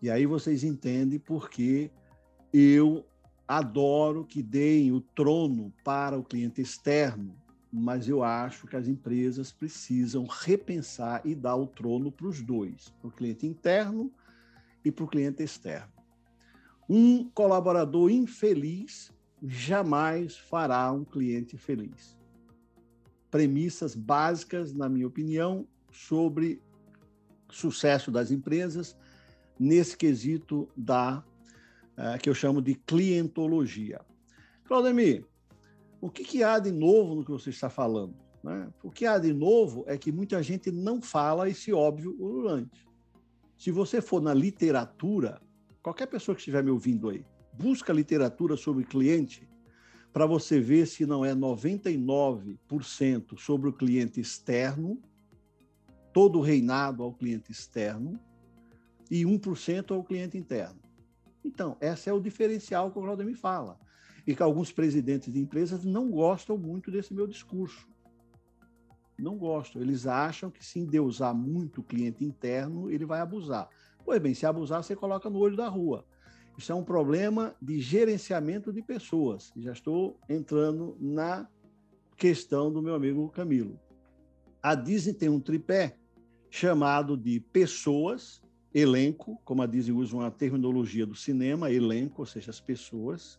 E aí vocês entendem por que eu adoro que deem o trono para o cliente externo, mas eu acho que as empresas precisam repensar e dar o trono para os dois, para o cliente interno e para o cliente externo. Um colaborador infeliz jamais fará um cliente feliz. Premissas básicas, na minha opinião, sobre sucesso das empresas nesse quesito que eu chamo de clientologia. Claudemir, o que há de novo no que você está falando, né? O que há de novo é que muita gente não fala esse óbvio durante. Se você for na literatura, qualquer pessoa que estiver me ouvindo aí, busca literatura sobre cliente para você ver se não é 99% sobre o cliente externo, todo reinado ao cliente externo, e 1% ao cliente interno. Então, esse é o diferencial que o Claudemir fala. E que alguns presidentes de empresas não gostam muito desse meu discurso. Não gostam. Eles acham que se endeusar muito o cliente interno, ele vai abusar. Pois bem, se abusar, você coloca no olho da rua. Isso é um problema de gerenciamento de pessoas. Já estou entrando na questão do meu amigo Camilo. A Disney tem um tripé chamado de pessoas, elenco, como a Disney usa uma terminologia do cinema, elenco, ou seja, as pessoas,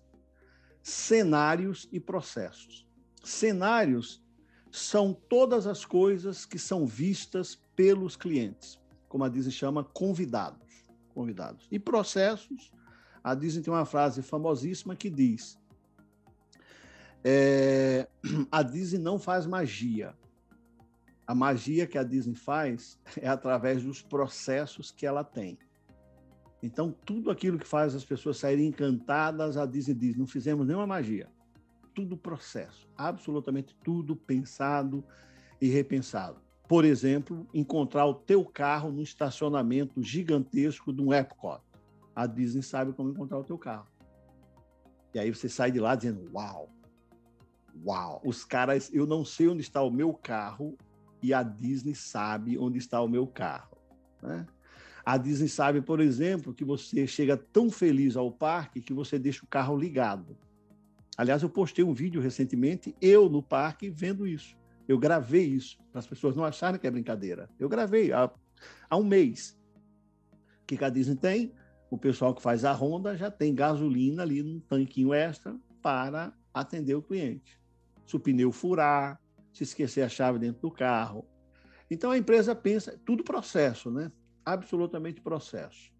cenários e processos. Cenários são todas as coisas que são vistas pelos clientes, como a Disney chama, convidados. E processos, a Disney tem uma frase famosíssima que diz, a Disney não faz magia. A magia que a Disney faz é através dos processos que ela tem. Então, tudo aquilo que faz as pessoas saírem encantadas, a Disney diz, não fizemos nenhuma magia. Tudo processo, absolutamente tudo pensado e repensado. por exemplo, encontrar o teu carro num estacionamento gigantesco de um Epcot. A Disney sabe como encontrar o teu carro. E aí você sai de lá dizendo, uau, os caras, eu não sei onde está o meu carro e a Disney sabe onde está o meu carro, né? A Disney sabe, por exemplo, que você chega tão feliz ao parque que você deixa o carro ligado. Aliás, eu postei um vídeo recentemente, eu no parque, vendo isso. Eu gravei isso, para as pessoas não acharem que é brincadeira. Eu gravei há um mês. O que a Disney tem? O pessoal que faz a ronda já tem gasolina ali num tanquinho extra para atender o cliente. Se o pneu furar, se esquecer a chave dentro do carro. Então, a empresa pensa, tudo processo, né? Absolutamente processo.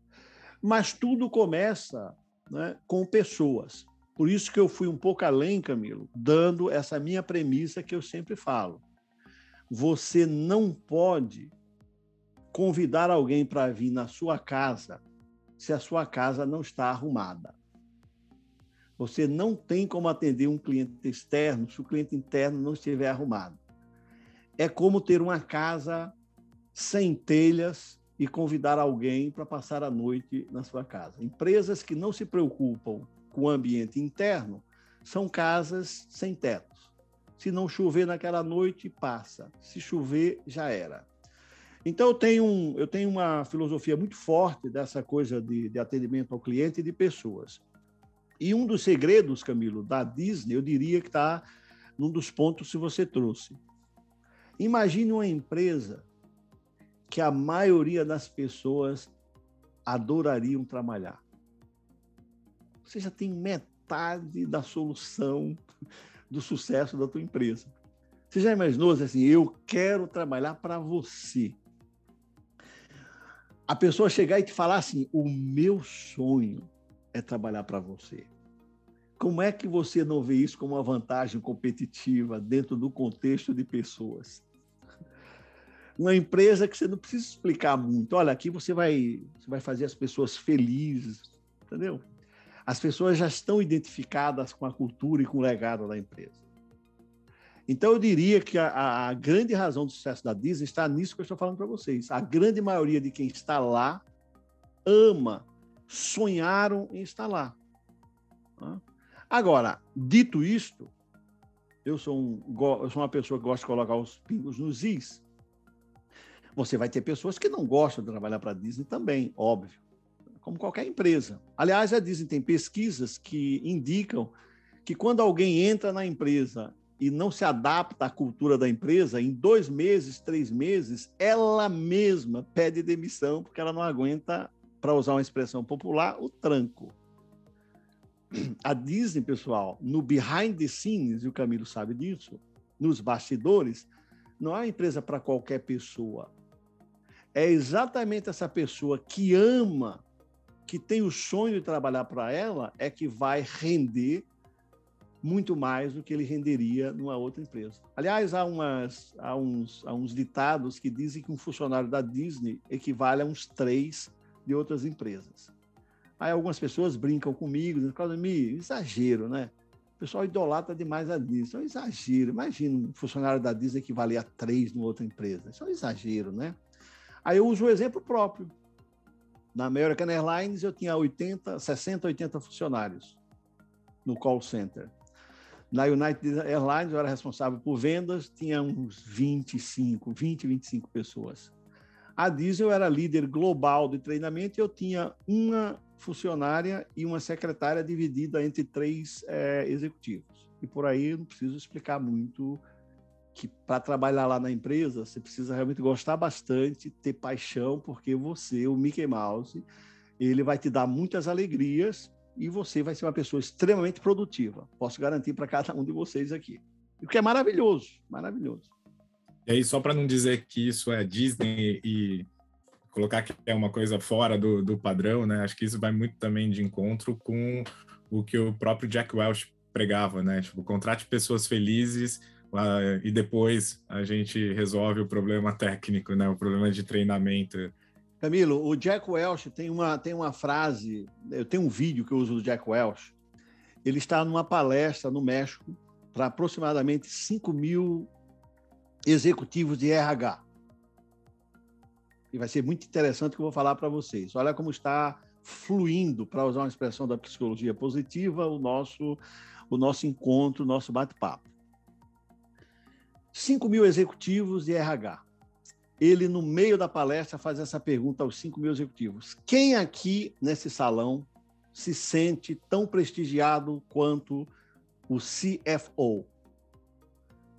Mas tudo começa, né, com pessoas. Por isso que eu fui um pouco além, Camilo, dando essa minha premissa que eu sempre falo. Você não pode convidar alguém para vir na sua casa se a sua casa não está arrumada. Você não tem como atender um cliente externo se o cliente interno não estiver arrumado. É como ter uma casa sem telhas e convidar alguém para passar a noite na sua casa. Empresas que não se preocupam com o ambiente interno são casas sem tetos. Se não chover naquela noite, passa. Se chover, já era. Então, eu tenho uma filosofia muito forte dessa coisa de atendimento ao cliente e de pessoas. E um dos segredos, Camilo, da Disney, eu diria que está num dos pontos que você trouxe. Imagine uma empresa que a maioria das pessoas adorariam trabalhar. Você já tem metade da solução do sucesso da tua empresa. Você já imaginou assim, eu quero trabalhar para você. A pessoa chegar e te falar assim, o meu sonho é trabalhar para você. Como é que você não vê isso como uma vantagem competitiva dentro do contexto de pessoas? Uma empresa que você não precisa explicar muito. Olha, aqui você vai fazer as pessoas felizes, entendeu? As pessoas já estão identificadas com a cultura e com o legado da empresa. Então, eu diria que a grande razão do sucesso da Disney está nisso que eu estou falando para vocês. A grande maioria de quem está lá ama, sonharam em estar lá. Agora, dito isto, eu sou uma pessoa que gosta de colocar os pingos nos is. Você vai ter pessoas que não gostam de trabalhar para a Disney também, óbvio, como qualquer empresa. Aliás, a Disney tem pesquisas que indicam que quando alguém entra na empresa e não se adapta à cultura da empresa, em 2 meses, 3 meses, ela mesma pede demissão porque ela não aguenta, para usar uma expressão popular, o tranco. A Disney, pessoal, no behind the scenes, e o Camilo sabe disso, nos bastidores, não é uma empresa para qualquer pessoa. É exatamente essa pessoa que ama, que tem o sonho de trabalhar para ela, é que vai render muito mais do que ele renderia numa outra empresa. Aliás, há uns ditados que dizem que um funcionário da Disney equivale a uns 3 de outras empresas. Aí algumas pessoas brincam comigo, dizem, Claudemir, exagero, né? O pessoal idolatra demais a Disney. Isso é um exagero. Imagina um funcionário da Disney equivaler a 3 numa outra empresa. Isso é um exagero, né? Aí eu uso o exemplo próprio. Na American Airlines, eu tinha 60, 80 funcionários no call center. Na United Airlines, eu era responsável por vendas, tinha uns 25 pessoas. A Disney, eu era líder global de treinamento e eu tinha uma funcionária e uma secretária dividida entre 3 executivos. E por aí eu não preciso explicar muito que para trabalhar lá na empresa, você precisa realmente gostar bastante, ter paixão, porque você, o Mickey Mouse, ele vai te dar muitas alegrias e você vai ser uma pessoa extremamente produtiva. Posso garantir para cada um de vocês aqui. O que é maravilhoso, maravilhoso. E aí, só para não dizer que isso é Disney e colocar que é uma coisa fora do padrão, né? Acho que isso vai muito também de encontro com o que o próprio Jack Welch pregava, né? Tipo, contrate pessoas felizes e depois a gente resolve o problema técnico, né? O problema de treinamento. Camilo, o Jack Welch tem uma frase, eu tenho um vídeo que eu uso do Jack Welch. Ele está numa palestra no México para aproximadamente 5 mil executivos de RH. e vai ser muito interessante que eu vou falar para vocês. Olha como está fluindo, para usar uma expressão da psicologia positiva, o nosso encontro, o nosso bate-papo. 5.000 executivos de RH. Ele, no meio da palestra, faz essa pergunta aos 5.000 executivos. Quem aqui, nesse salão, se sente tão prestigiado quanto o CFO,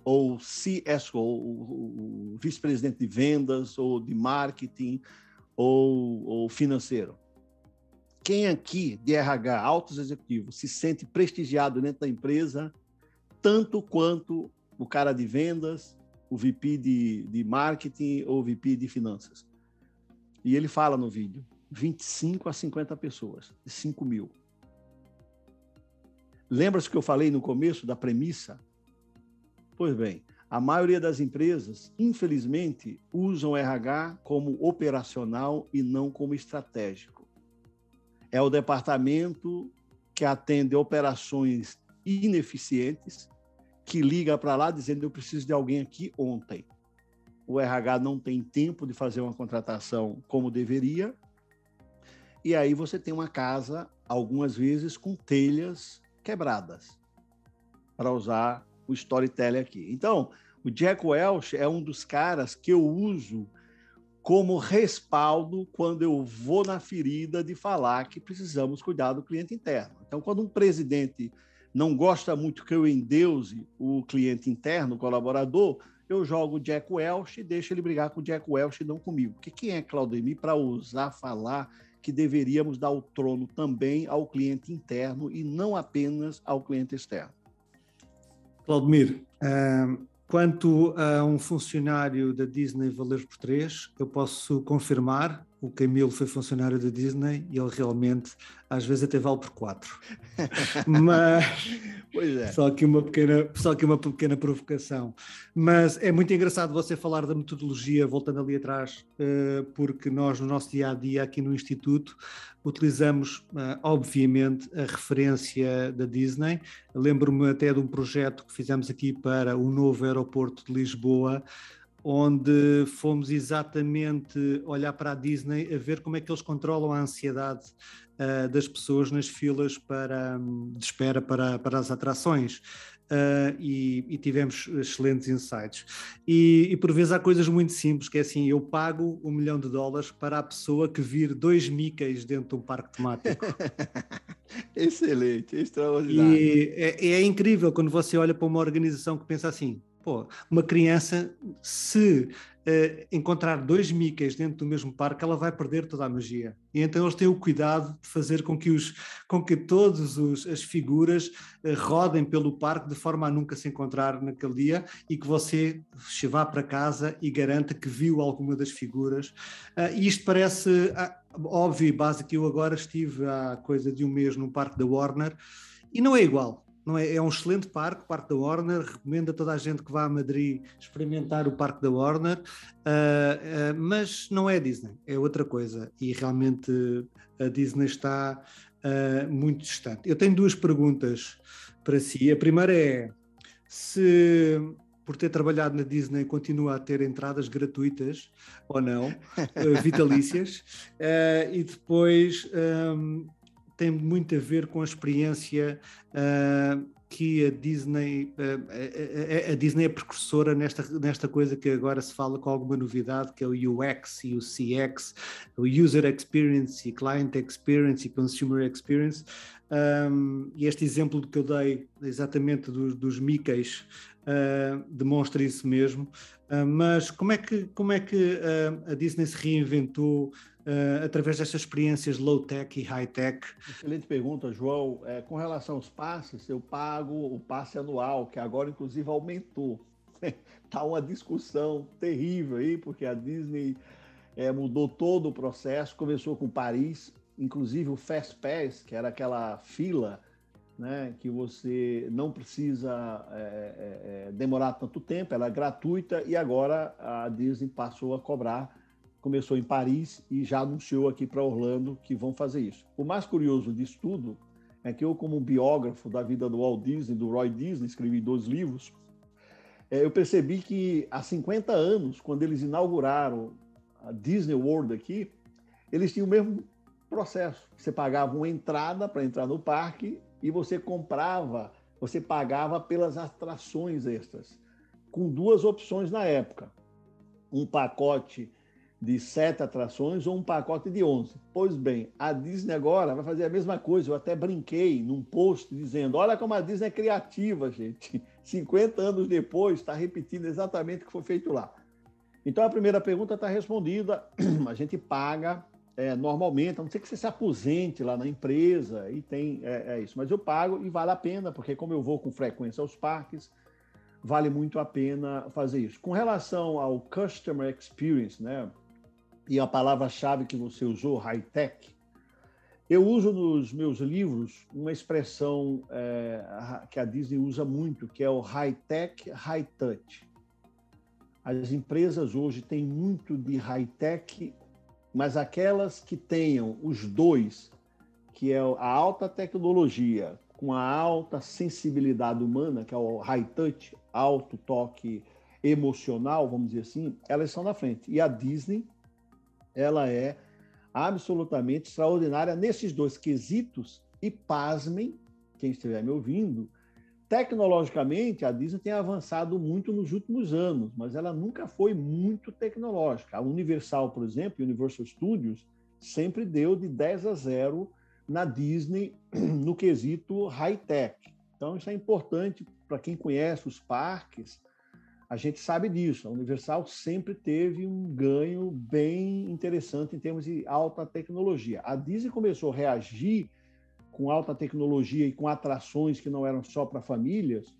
ou CSO, o vice-presidente de vendas, ou de marketing, ou financeiro? Quem aqui, de RH, altos executivos, se sente prestigiado dentro da empresa, tanto quanto o cara de vendas, o VP de marketing ou o VP de finanças? E ele fala no vídeo, 25 a 50 pessoas, 5.000. Lembra-se que eu falei no começo da premissa? Pois bem, a maioria das empresas, infelizmente, usam o RH como operacional e não como estratégico. É o departamento que atende operações ineficientes, que liga para lá dizendo eu preciso de alguém aqui ontem. O RH não tem tempo de fazer uma contratação como deveria. E aí você tem uma casa, algumas vezes, com telhas quebradas, para usar o storytelling aqui. Então, o Jack Welch é um dos caras que eu uso como respaldo quando eu vou na ferida de falar que precisamos cuidar do cliente interno. Então, quando um presidente não gosta muito que eu endeuse o cliente interno, o colaborador, eu jogo o Jack Welch e deixo ele brigar com o Jack Welch e não comigo. Porque quem é Claudemir para ousar falar que deveríamos dar o trono também ao cliente interno e não apenas ao cliente externo? Claudemir, quanto a um funcionário da Disney valer por 3, eu posso confirmar. O Camilo foi funcionário da Disney e ele realmente, às vezes, até vale por 4. Mas, pois é. Só que uma pequena provocação. Mas é muito engraçado você falar da metodologia, voltando ali atrás, porque nós, no nosso dia-a-dia, aqui no Instituto, utilizamos, obviamente, a referência da Disney. Lembro-me até de um projeto que fizemos aqui para o novo aeroporto de Lisboa, onde fomos exatamente olhar para a Disney a ver como é que eles controlam a ansiedade das pessoas nas filas de espera para as atrações. E tivemos excelentes insights. E por vezes há coisas muito simples, que é assim, eu pago $1 milhão para a pessoa que vir 2 Mickeys dentro de um parque temático. Excelente, extraordinário. E é incrível quando você olha para uma organização que pensa assim, pô, uma criança, se encontrar 2 Mickeys dentro do mesmo parque, ela vai perder toda a magia. E então eles têm o cuidado de fazer com que todas as figuras rodem pelo parque de forma a nunca se encontrar naquele dia e que você vá para casa e garanta que viu alguma das figuras. E isto parece óbvio e básico. Eu agora estive há coisa de um mês num parque da Warner e não é igual. Não é um excelente parque da Warner, recomendo a toda a gente que vá a Madrid experimentar o parque da Warner, mas não é a Disney, é outra coisa, e realmente a Disney está muito distante. Eu tenho 2 perguntas para si. A primeira é, se por ter trabalhado na Disney continua a ter entradas gratuitas ou não, vitalícias, e depois... tem muito a ver com a experiência que a Disney é precursora nesta coisa que agora se fala com alguma novidade, que é o UX e o CX, o User Experience e Client Experience e Consumer Experience. E este exemplo que eu dei exatamente dos Mickeys demonstra isso mesmo. Mas como é que a Disney se reinventou através destas experiências low-tech e high-tech? Excelente pergunta, João. Com relação aos passes, eu pago o passe anual, que agora, inclusive, aumentou. Está uma discussão terrível aí, porque a Disney mudou todo o processo, começou com Paris, inclusive o Fast Pass, que era aquela fila, né, que você não precisa demorar tanto tempo, ela é gratuita, e agora a Disney passou a cobrar. Começou em Paris e já anunciou aqui para Orlando que vão fazer isso. O mais curioso disso tudo é que eu, como um biógrafo da vida do Walt Disney, do Roy Disney, escrevi 2 livros, eu percebi que há 50 anos, quando eles inauguraram a Disney World aqui, eles tinham o mesmo processo. Você pagava uma entrada para entrar no parque e você pagava pelas atrações extras, com duas opções na época. Um pacote de 7 atrações ou um pacote de 11. Pois bem, a Disney agora vai fazer a mesma coisa. Eu até brinquei num post dizendo, olha como a Disney é criativa, gente. 50 anos depois, está repetindo exatamente o que foi feito lá. Então, a primeira pergunta está respondida. A gente paga normalmente, a não ser que você se aposente lá na empresa, e tem isso. Mas eu pago e vale a pena, porque como eu vou com frequência aos parques, vale muito a pena fazer isso. Com relação ao Customer Experience, né? E a palavra-chave que você usou, high-tech, eu uso nos meus livros uma expressão que a Disney usa muito, que é o high-tech, high-touch. As empresas hoje têm muito de high-tech, mas aquelas que tenham os dois, que é a alta tecnologia com a alta sensibilidade humana, que é o high-touch, alto toque emocional, vamos dizer assim, elas são na frente. E a Disney, ela é absolutamente extraordinária nesses dois quesitos e, pasmem, quem estiver me ouvindo, tecnologicamente a Disney tem avançado muito nos últimos anos, mas ela nunca foi muito tecnológica. A Universal, por exemplo, Universal Studios, sempre deu de 10-0 na Disney no quesito high-tech. Então, isso é importante para quem conhece os parques. A gente sabe disso, a Universal sempre teve um ganho bem interessante em termos de alta tecnologia. A Disney começou a reagir com alta tecnologia e com atrações que não eram só para famílias,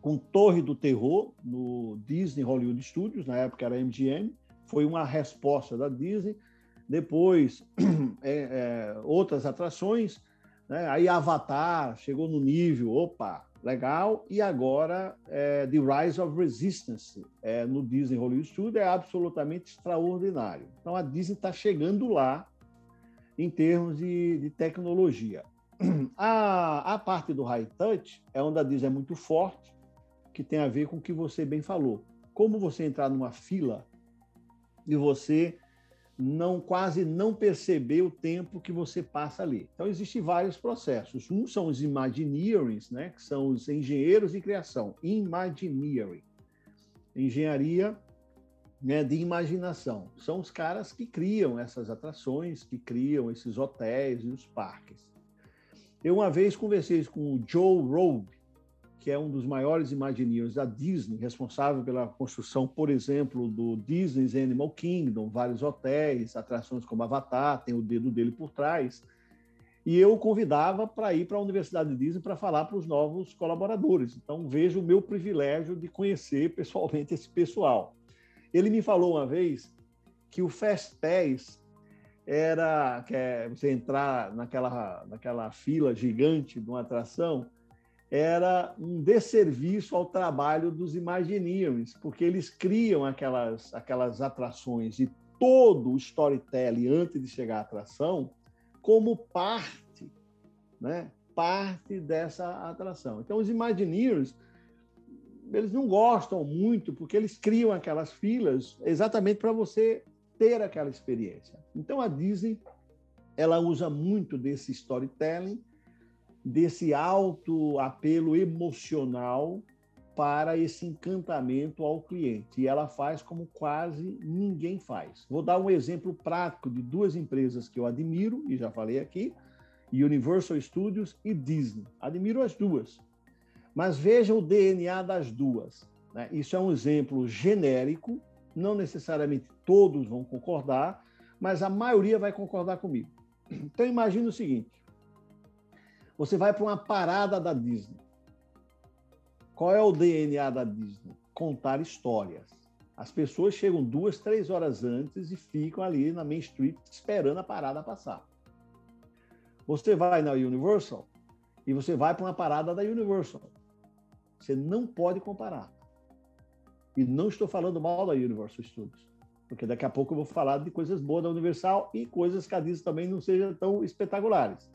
com Torre do Terror no Disney Hollywood Studios, na época era MGM, foi uma resposta da Disney. Depois, outras atrações, né? Aí Avatar chegou no nível, legal, e agora The Rise of Resistance no Disney Hollywood Studios é absolutamente extraordinário. Então a Disney está chegando lá em termos de tecnologia. A parte do high touch é onde a Disney é muito forte, que tem a ver com o que você bem falou. Como você entrar numa fila e você quase não perceber o tempo que você passa ali. Então, existem vários processos. Um são os Imagineerings, né, que são os engenheiros de criação. Imagineering. Engenharia, né, de imaginação. São os caras que criam essas atrações, que criam esses hotéis e os parques. Eu, uma vez, conversei com o Joe Robe, que é um dos maiores Imagineers da Disney, responsável pela construção, por exemplo, do Disney's Animal Kingdom, vários hotéis, atrações como Avatar, tem o dedo dele por trás. E eu o convidava para ir para a Universidade Disney para falar para os novos colaboradores. Então, vejo o meu privilégio de conhecer pessoalmente esse pessoal. Ele me falou uma vez que o Fast Pass era você entrar naquela fila gigante de uma atração, era um desserviço ao trabalho dos Imagineers, porque eles criam aquelas atrações e todo o storytelling antes de chegar à atração como parte, né? Parte dessa atração. Então, os Imagineers, eles não gostam muito, porque eles criam aquelas filas exatamente para você ter aquela experiência. Então, a Disney, ela usa muito desse storytelling, desse alto apelo emocional para esse encantamento ao cliente. E ela faz como quase ninguém faz. Vou dar um exemplo prático de duas empresas que eu admiro, e já falei aqui, Universal Studios e Disney. Admiro as duas. Mas vejam o DNA das duas, né? Isso é um exemplo genérico, não necessariamente todos vão concordar, mas a maioria vai concordar comigo. Então, imagina o seguinte. Você vai para uma parada da Disney. Qual é o DNA da Disney? Contar histórias. As pessoas chegam 2-3 horas antes e ficam ali na Main Street esperando a parada passar. Você vai na Universal e você vai para uma parada da Universal. Você não pode comparar. E não estou falando mal da Universal Studios, porque daqui a pouco eu vou falar de coisas boas da Universal e coisas que a Disney também não sejam tão espetaculares.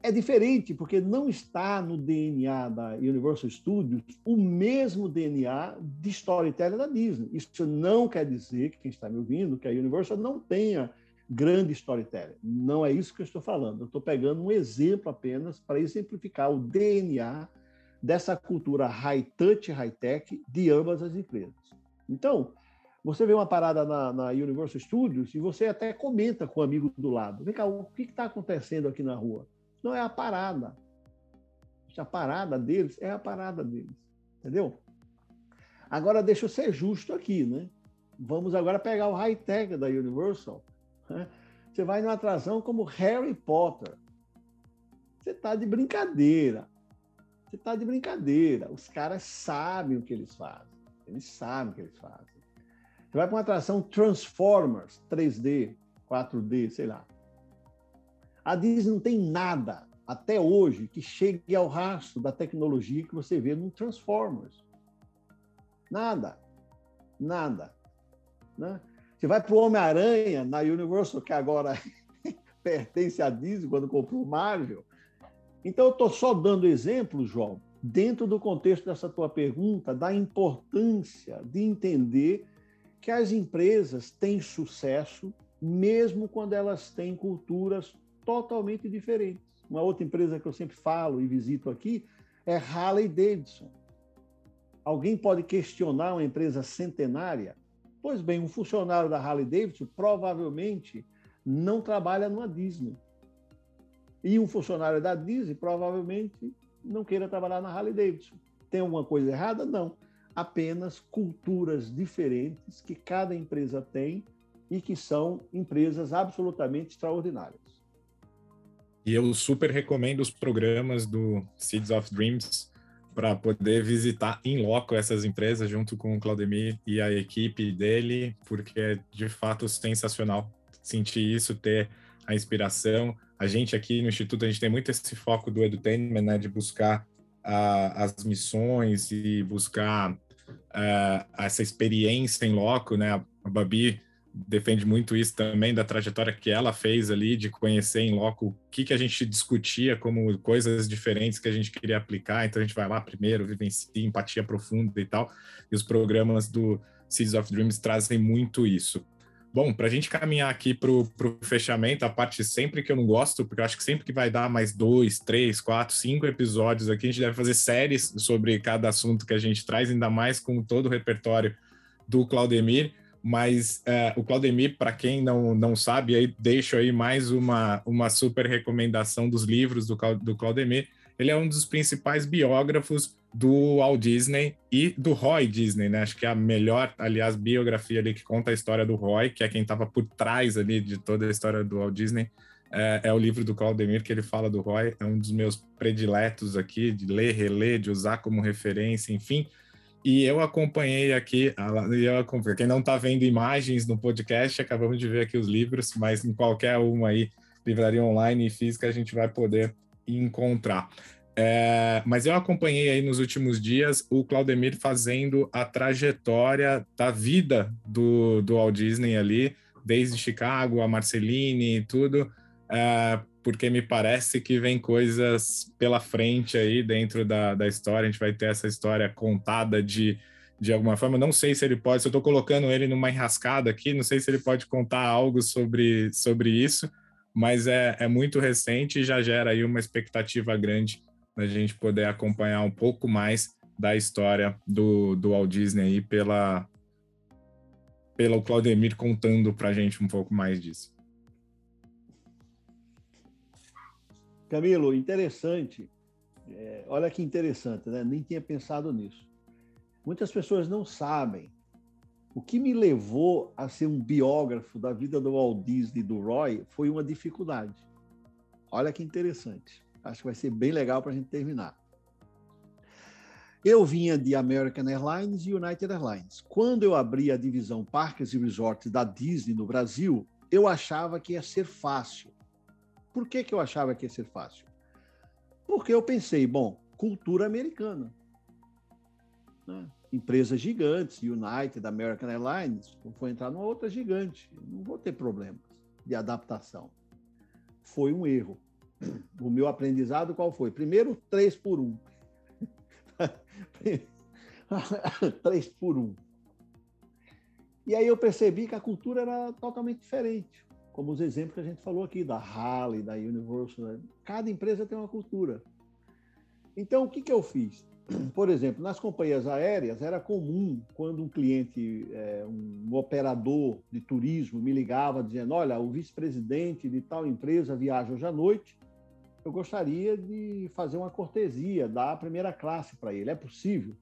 É diferente, porque não está no DNA da Universal Studios o mesmo DNA de storytelling da Disney. Isso não quer dizer, que quem está me ouvindo, que a Universal não tenha grande storytelling. Não é isso que eu estou falando. Eu estou pegando um exemplo apenas para exemplificar o DNA dessa cultura high-touch, high-tech de ambas as empresas. Então, você vê uma parada na Universal Studios e você até comenta com o amigo do lado. Vem cá, o que está acontecendo aqui na rua? Não é a parada. A parada deles é a parada deles. Entendeu? Agora, deixa eu ser justo aqui, né? Vamos agora pegar o high-tech da Universal. Né? Você vai numa atração como Harry Potter. Você está de brincadeira. Você está de brincadeira. Os caras sabem o que eles fazem. Eles sabem o que eles fazem. Você vai para uma atração Transformers 3D, 4D, sei lá. A Disney não tem nada, até hoje, que chegue ao rastro da tecnologia que você vê no Transformers. Nada. Nada. Né? Você vai para o Homem-Aranha, na Universal, que agora pertence à Disney, quando comprou o Marvel. Então, eu estou só dando exemplo, João, dentro do contexto dessa tua pergunta, da importância de entender que as empresas têm sucesso mesmo quando elas têm culturas totalmente diferentes. Uma outra empresa que eu sempre falo e visito aqui é Harley Davidson. Alguém pode questionar uma empresa centenária? Pois bem, um funcionário da Harley Davidson provavelmente não trabalha numa Disney. E um funcionário da Disney provavelmente não queira trabalhar na Harley Davidson. Tem alguma coisa errada? Não. Apenas culturas diferentes que cada empresa tem e que são empresas absolutamente extraordinárias. E eu super recomendo os programas do Seeds of Dreams para poder visitar in loco essas empresas junto com o Claudemir e a equipe dele, porque é de fato sensacional sentir isso, ter a inspiração. A gente aqui no Instituto, a gente tem muito esse foco do edutainment, né, de buscar as missões e buscar essa experiência in loco, né? A Babi defende muito isso também, da trajetória que ela fez ali, de conhecer em loco o que a gente discutia como coisas diferentes que a gente queria aplicar. Então, a gente vai lá primeiro, vivencia, empatia profunda e tal. E os programas do Seeds of Dreams trazem muito isso. Bom, para a gente caminhar aqui para o fechamento, a parte sempre que eu não gosto, porque eu acho que sempre que vai dar mais 2, 3, 4, 5 episódios aqui, a gente deve fazer séries sobre cada assunto que a gente traz, ainda mais com todo o repertório do Claudemir. Mas o Claudemir, para quem não sabe, aí deixo aí mais uma super recomendação dos livros do Claudemir. Ele é um dos principais biógrafos do Walt Disney e do Roy Disney, né? Acho que é a melhor, aliás, biografia ali que conta a história do Roy, que é quem estava por trás ali de toda a história do Walt Disney. É o livro do Claudemir que ele fala do Roy. É um dos meus prediletos aqui, de ler, reler, de usar como referência, enfim. E eu acompanhei aqui, quem não está vendo imagens no podcast, acabamos de ver aqui os livros, mas em qualquer uma aí, livraria online e física, a gente vai poder encontrar. Mas eu acompanhei aí nos últimos dias o Claudemir fazendo a trajetória da vida do Walt Disney ali, desde Chicago, a Marceline e tudo, porque me parece que vem coisas pela frente aí dentro da história. A gente vai ter essa história contada de alguma forma. Não sei se ele pode, se eu estou colocando ele numa enrascada aqui, não sei se ele pode contar algo sobre isso, mas é muito recente e já gera aí uma expectativa grande da gente poder acompanhar um pouco mais da história do Walt Disney aí pelo Claudemir contando para a gente um pouco mais disso. Camilo, interessante. Olha que interessante, né? Nem tinha pensado nisso. Muitas pessoas não sabem o que me levou a ser um biógrafo da vida do Walt Disney e do Roy. Foi uma dificuldade. Olha que interessante. Acho que vai ser bem legal para a gente terminar. Eu vinha de American Airlines e United Airlines. Quando eu abri a divisão Parques e Resorts da Disney no Brasil, eu achava que ia ser fácil. Por que eu achava que ia ser fácil? Porque eu pensei, bom, cultura americana. Né? Empresas gigantes, United, American Airlines, vou entrar numa outra gigante, não vou ter problemas de adaptação. Foi um erro. O meu aprendizado qual foi? Primeiro, 3x1. 3x1. E aí eu percebi que a cultura era totalmente diferente, como os exemplos que a gente falou aqui, da Harley, da Universal. Cada empresa tem uma cultura. Então, o que que eu fiz? Por exemplo, nas companhias aéreas, era comum quando um cliente, um operador de turismo me ligava dizendo, olha, o vice-presidente de tal empresa viaja hoje à noite, eu gostaria de fazer uma cortesia, dar a primeira classe para ele, é possível?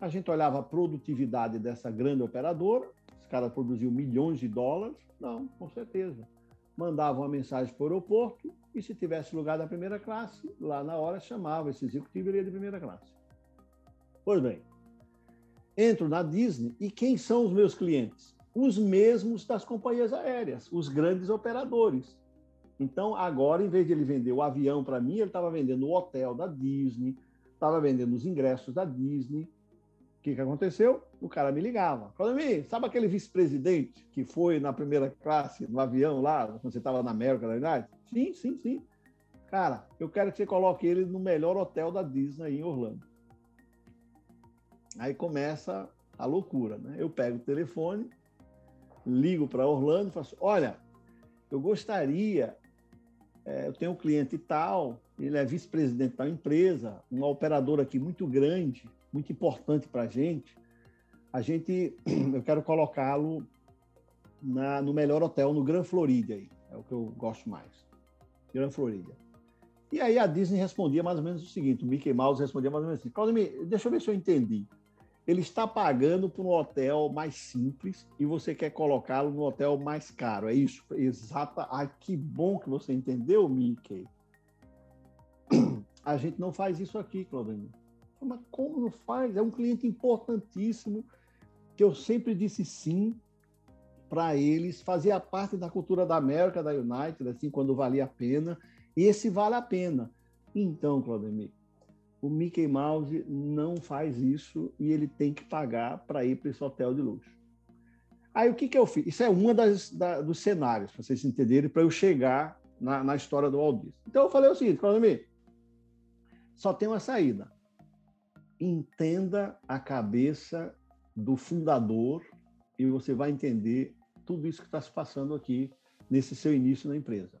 A gente olhava a produtividade dessa grande operadora, esse cara produziu milhões de dólares, não, com certeza. Mandava uma mensagem para o aeroporto e se tivesse lugar da primeira classe, lá na hora chamava esse executivo e ele ia de primeira classe. Pois bem, entro na Disney e quem são os meus clientes? Os mesmos das companhias aéreas, os grandes operadores. Então, agora, em vez de ele vender o avião para mim, ele estava vendendo o hotel da Disney, estava vendendo os ingressos da Disney. O que aconteceu? O cara me ligava. Claudemir, sabe aquele vice-presidente que foi na primeira classe, no avião lá, quando você estava na América, na verdade? Sim, sim, sim. Cara, eu quero que você coloque ele no melhor hotel da Disney em Orlando. Aí começa a loucura, né? Eu pego o telefone, ligo para Orlando e falo assim, olha, eu gostaria, eu tenho um cliente tal, ele é vice-presidente da empresa, uma operadora aqui muito grande, muito importante para a gente, eu quero colocá-lo no melhor hotel, no Grand Florida, aí, é o que eu gosto mais, Grand Florida. E aí a Disney respondia mais ou menos o seguinte, o Mickey Mouse respondia mais ou menos assim, Claudemir, deixa eu ver se eu entendi, ele está pagando por um hotel mais simples e você quer colocá-lo no hotel mais caro, é isso? Exata, ai que bom que você entendeu, Mickey. A gente não faz isso aqui, Claudemir. Mas como não faz? É um cliente importantíssimo que eu sempre disse sim para eles, fazia parte da cultura da América, da United, assim, quando valia a pena. Esse vale a pena. Então, Claudemir, o Mickey Mouse não faz isso e ele tem que pagar para ir para esse hotel de luxo. Aí, o que eu fiz? Isso é um dos cenários, para vocês entenderem, para eu chegar na história do Walt Disney. Então, eu falei o seguinte, Claudemir, só tem uma saída. Entenda a cabeça do fundador e você vai entender tudo isso que está se passando aqui nesse seu início na empresa.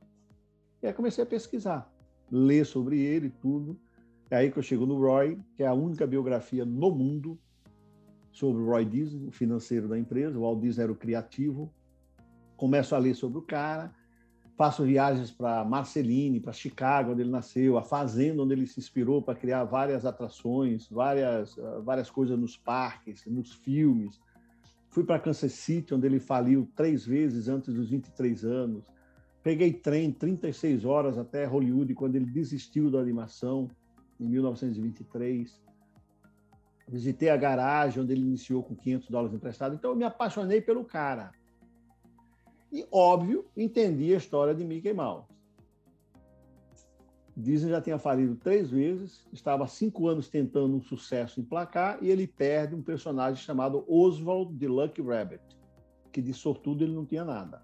E aí comecei a pesquisar, ler sobre ele e tudo. É aí que eu chego no Roy, que é a única biografia no mundo sobre o Roy Disney, o financeiro da empresa. O Walt Disney era o criativo. Começo a ler sobre o cara, faço viagens para Marceline, para Chicago, onde ele nasceu, a fazenda onde ele se inspirou para criar várias atrações, várias coisas nos parques, nos filmes. Fui para Kansas City, onde ele faliu 3 vezes antes dos 23 anos. Peguei trem 36 horas até Hollywood, quando ele desistiu da animação, em 1923. Visitei a garagem, onde ele iniciou com $500 emprestado. Então, eu me apaixonei pelo cara. E, óbvio, entendi a história de Mickey Mouse. Disney já tinha falido 3 vezes, estava há 5 anos tentando um sucesso emplacar e ele perde um personagem chamado Oswald the Lucky Rabbit, que de sortudo ele não tinha nada.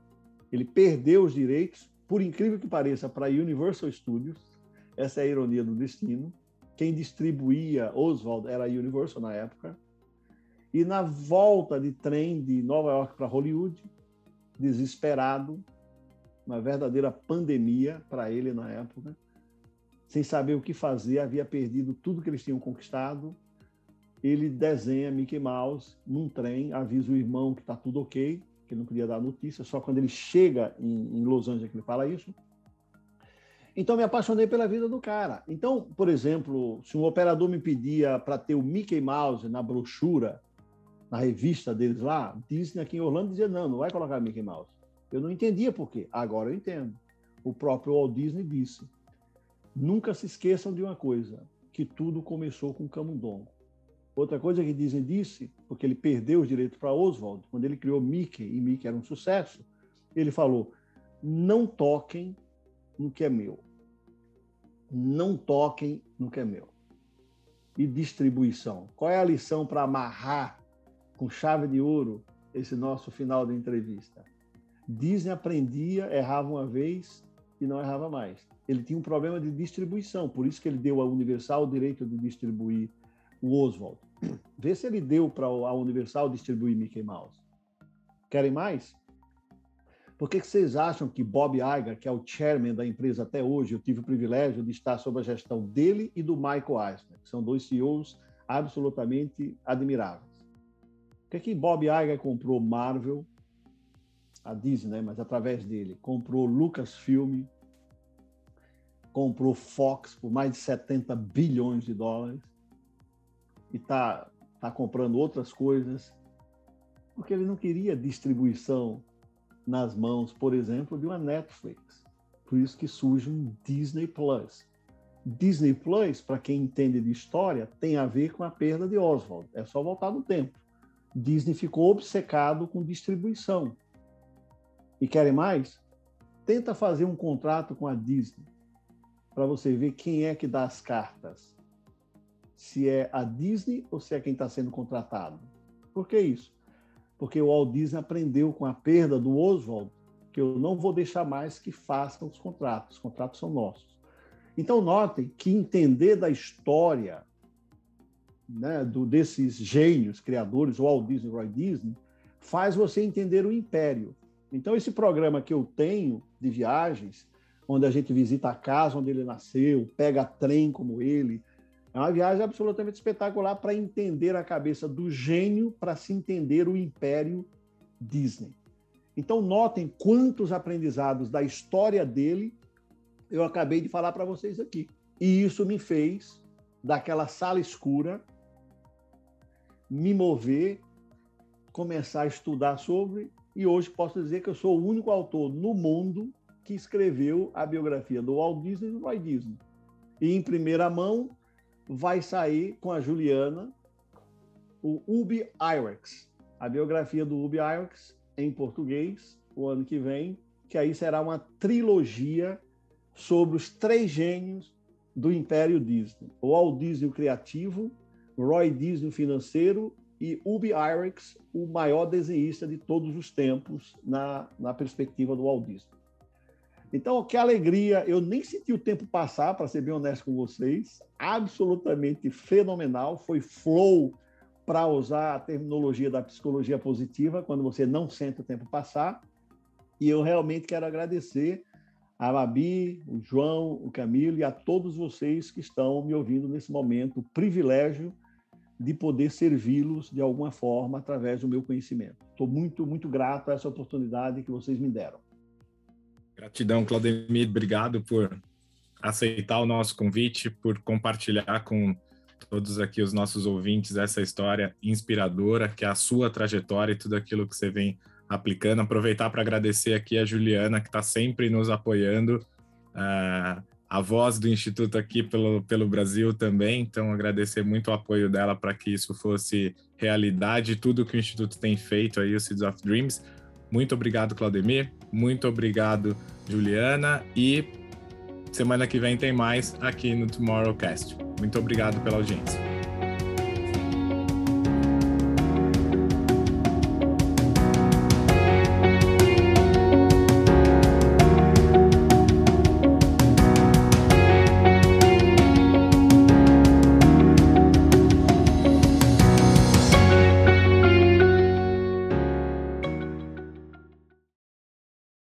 Ele perdeu os direitos, por incrível que pareça, para a Universal Studios. Essa é a ironia do destino. Quem distribuía Oswald era a Universal na época. E na volta de trem de Nova York para Hollywood, desesperado, uma verdadeira pandemia para ele na época, sem saber o que fazer, havia perdido tudo que eles tinham conquistado. Ele desenha Mickey Mouse num trem, avisa o irmão que está tudo ok, que não podia dar notícia, só quando ele chega em Los Angeles que ele fala isso. Então, me apaixonei pela vida do cara. Então, por exemplo, se um operador me pedia para ter o Mickey Mouse na brochura, na revista deles lá, Disney aqui em Orlando dizia, não vai colocar Mickey Mouse. Eu não entendia por quê. Agora eu entendo. O próprio Walt Disney disse, nunca se esqueçam de uma coisa, que tudo começou com camundongo. Outra coisa que Disney disse, porque ele perdeu os direitos para Oswald, quando ele criou Mickey, e Mickey era um sucesso, ele falou, não toquem no que é meu. Não toquem no que é meu. E distribuição. Qual é a lição para amarrar com chave de ouro esse nosso final de entrevista? Disney aprendia, errava uma vez, e não errava mais. Ele tinha um problema de distribuição, por isso que ele deu à Universal o direito de distribuir o Oswald. Vê se ele deu para a Universal distribuir Mickey Mouse. Querem mais? Por que vocês acham que Bob Iger, que é o chairman da empresa até hoje, eu tive o privilégio de estar sob a gestão dele e do Michael Eisner, que são dois CEOs absolutamente admiráveis. Por que Bob Iger comprou Marvel, a Disney, né? Mas através dele, comprou Lucasfilm, comprou Fox por mais de $70 bilhões e está comprando outras coisas, porque ele não queria distribuição nas mãos, por exemplo, de uma Netflix. Por isso que surge um Disney Plus. Disney Plus, para quem entende de história, tem a ver com a perda de Oswald. É só voltar no tempo. Disney ficou obcecado com distribuição. E querem mais? Tenta fazer um contrato com a Disney para você ver quem é que dá as cartas. Se é a Disney ou se é quem está sendo contratado. Por que isso? Porque o Walt Disney aprendeu com a perda do Oswald que eu não vou deixar mais que façam os contratos. Os contratos são nossos. Então, notem que entender da história, né, desses gênios criadores, Walt Disney e Roy Disney, faz você entender o império. Então, esse programa que eu tenho de viagens, onde a gente visita a casa onde ele nasceu, pega trem como ele, é uma viagem absolutamente espetacular para entender a cabeça do gênio, para se entender o império Disney. Então, notem quantos aprendizados da história dele eu acabei de falar para vocês aqui. E isso me fez, daquela sala escura, me mover, começar a estudar sobre, e hoje posso dizer que eu sou o único autor no mundo que escreveu a biografia do Walt Disney e do Roy Disney. E, em primeira mão, vai sair com a Juliana o Ub Iwerks, a biografia do Ub Iwerks em português, o ano que vem, que aí será uma trilogia sobre os três gênios do Império Disney. O Walt Disney, o criativo, o Roy Disney, o financeiro, e Ub Iwerks, o maior desenhista de todos os tempos na perspectiva do Walt Disney. Então, que alegria, eu nem senti o tempo passar, para ser bem honesto com vocês, absolutamente fenomenal, foi flow, para usar a terminologia da psicologia positiva, quando você não sente o tempo passar, e eu realmente quero agradecer a Babi, o João, o Camilo e a todos vocês que estão me ouvindo nesse momento, o privilégio de poder servi-los de alguma forma através do meu conhecimento. Estou muito, muito grato a essa oportunidade que vocês me deram. Gratidão, Claudemir, obrigado por aceitar o nosso convite, por compartilhar com todos aqui os nossos ouvintes essa história inspiradora, que é a sua trajetória e tudo aquilo que você vem aplicando. Aproveitar para agradecer aqui a Juliana, que está sempre nos apoiando, a voz do Instituto aqui pelo Brasil também, então agradecer muito o apoio dela para que isso fosse realidade, tudo que o Instituto tem feito aí, o Seeds of Dreams. Muito obrigado, Claudemir. Muito obrigado, Juliana. E semana que vem tem mais aqui no Tomorrowcast. Muito obrigado pela audiência.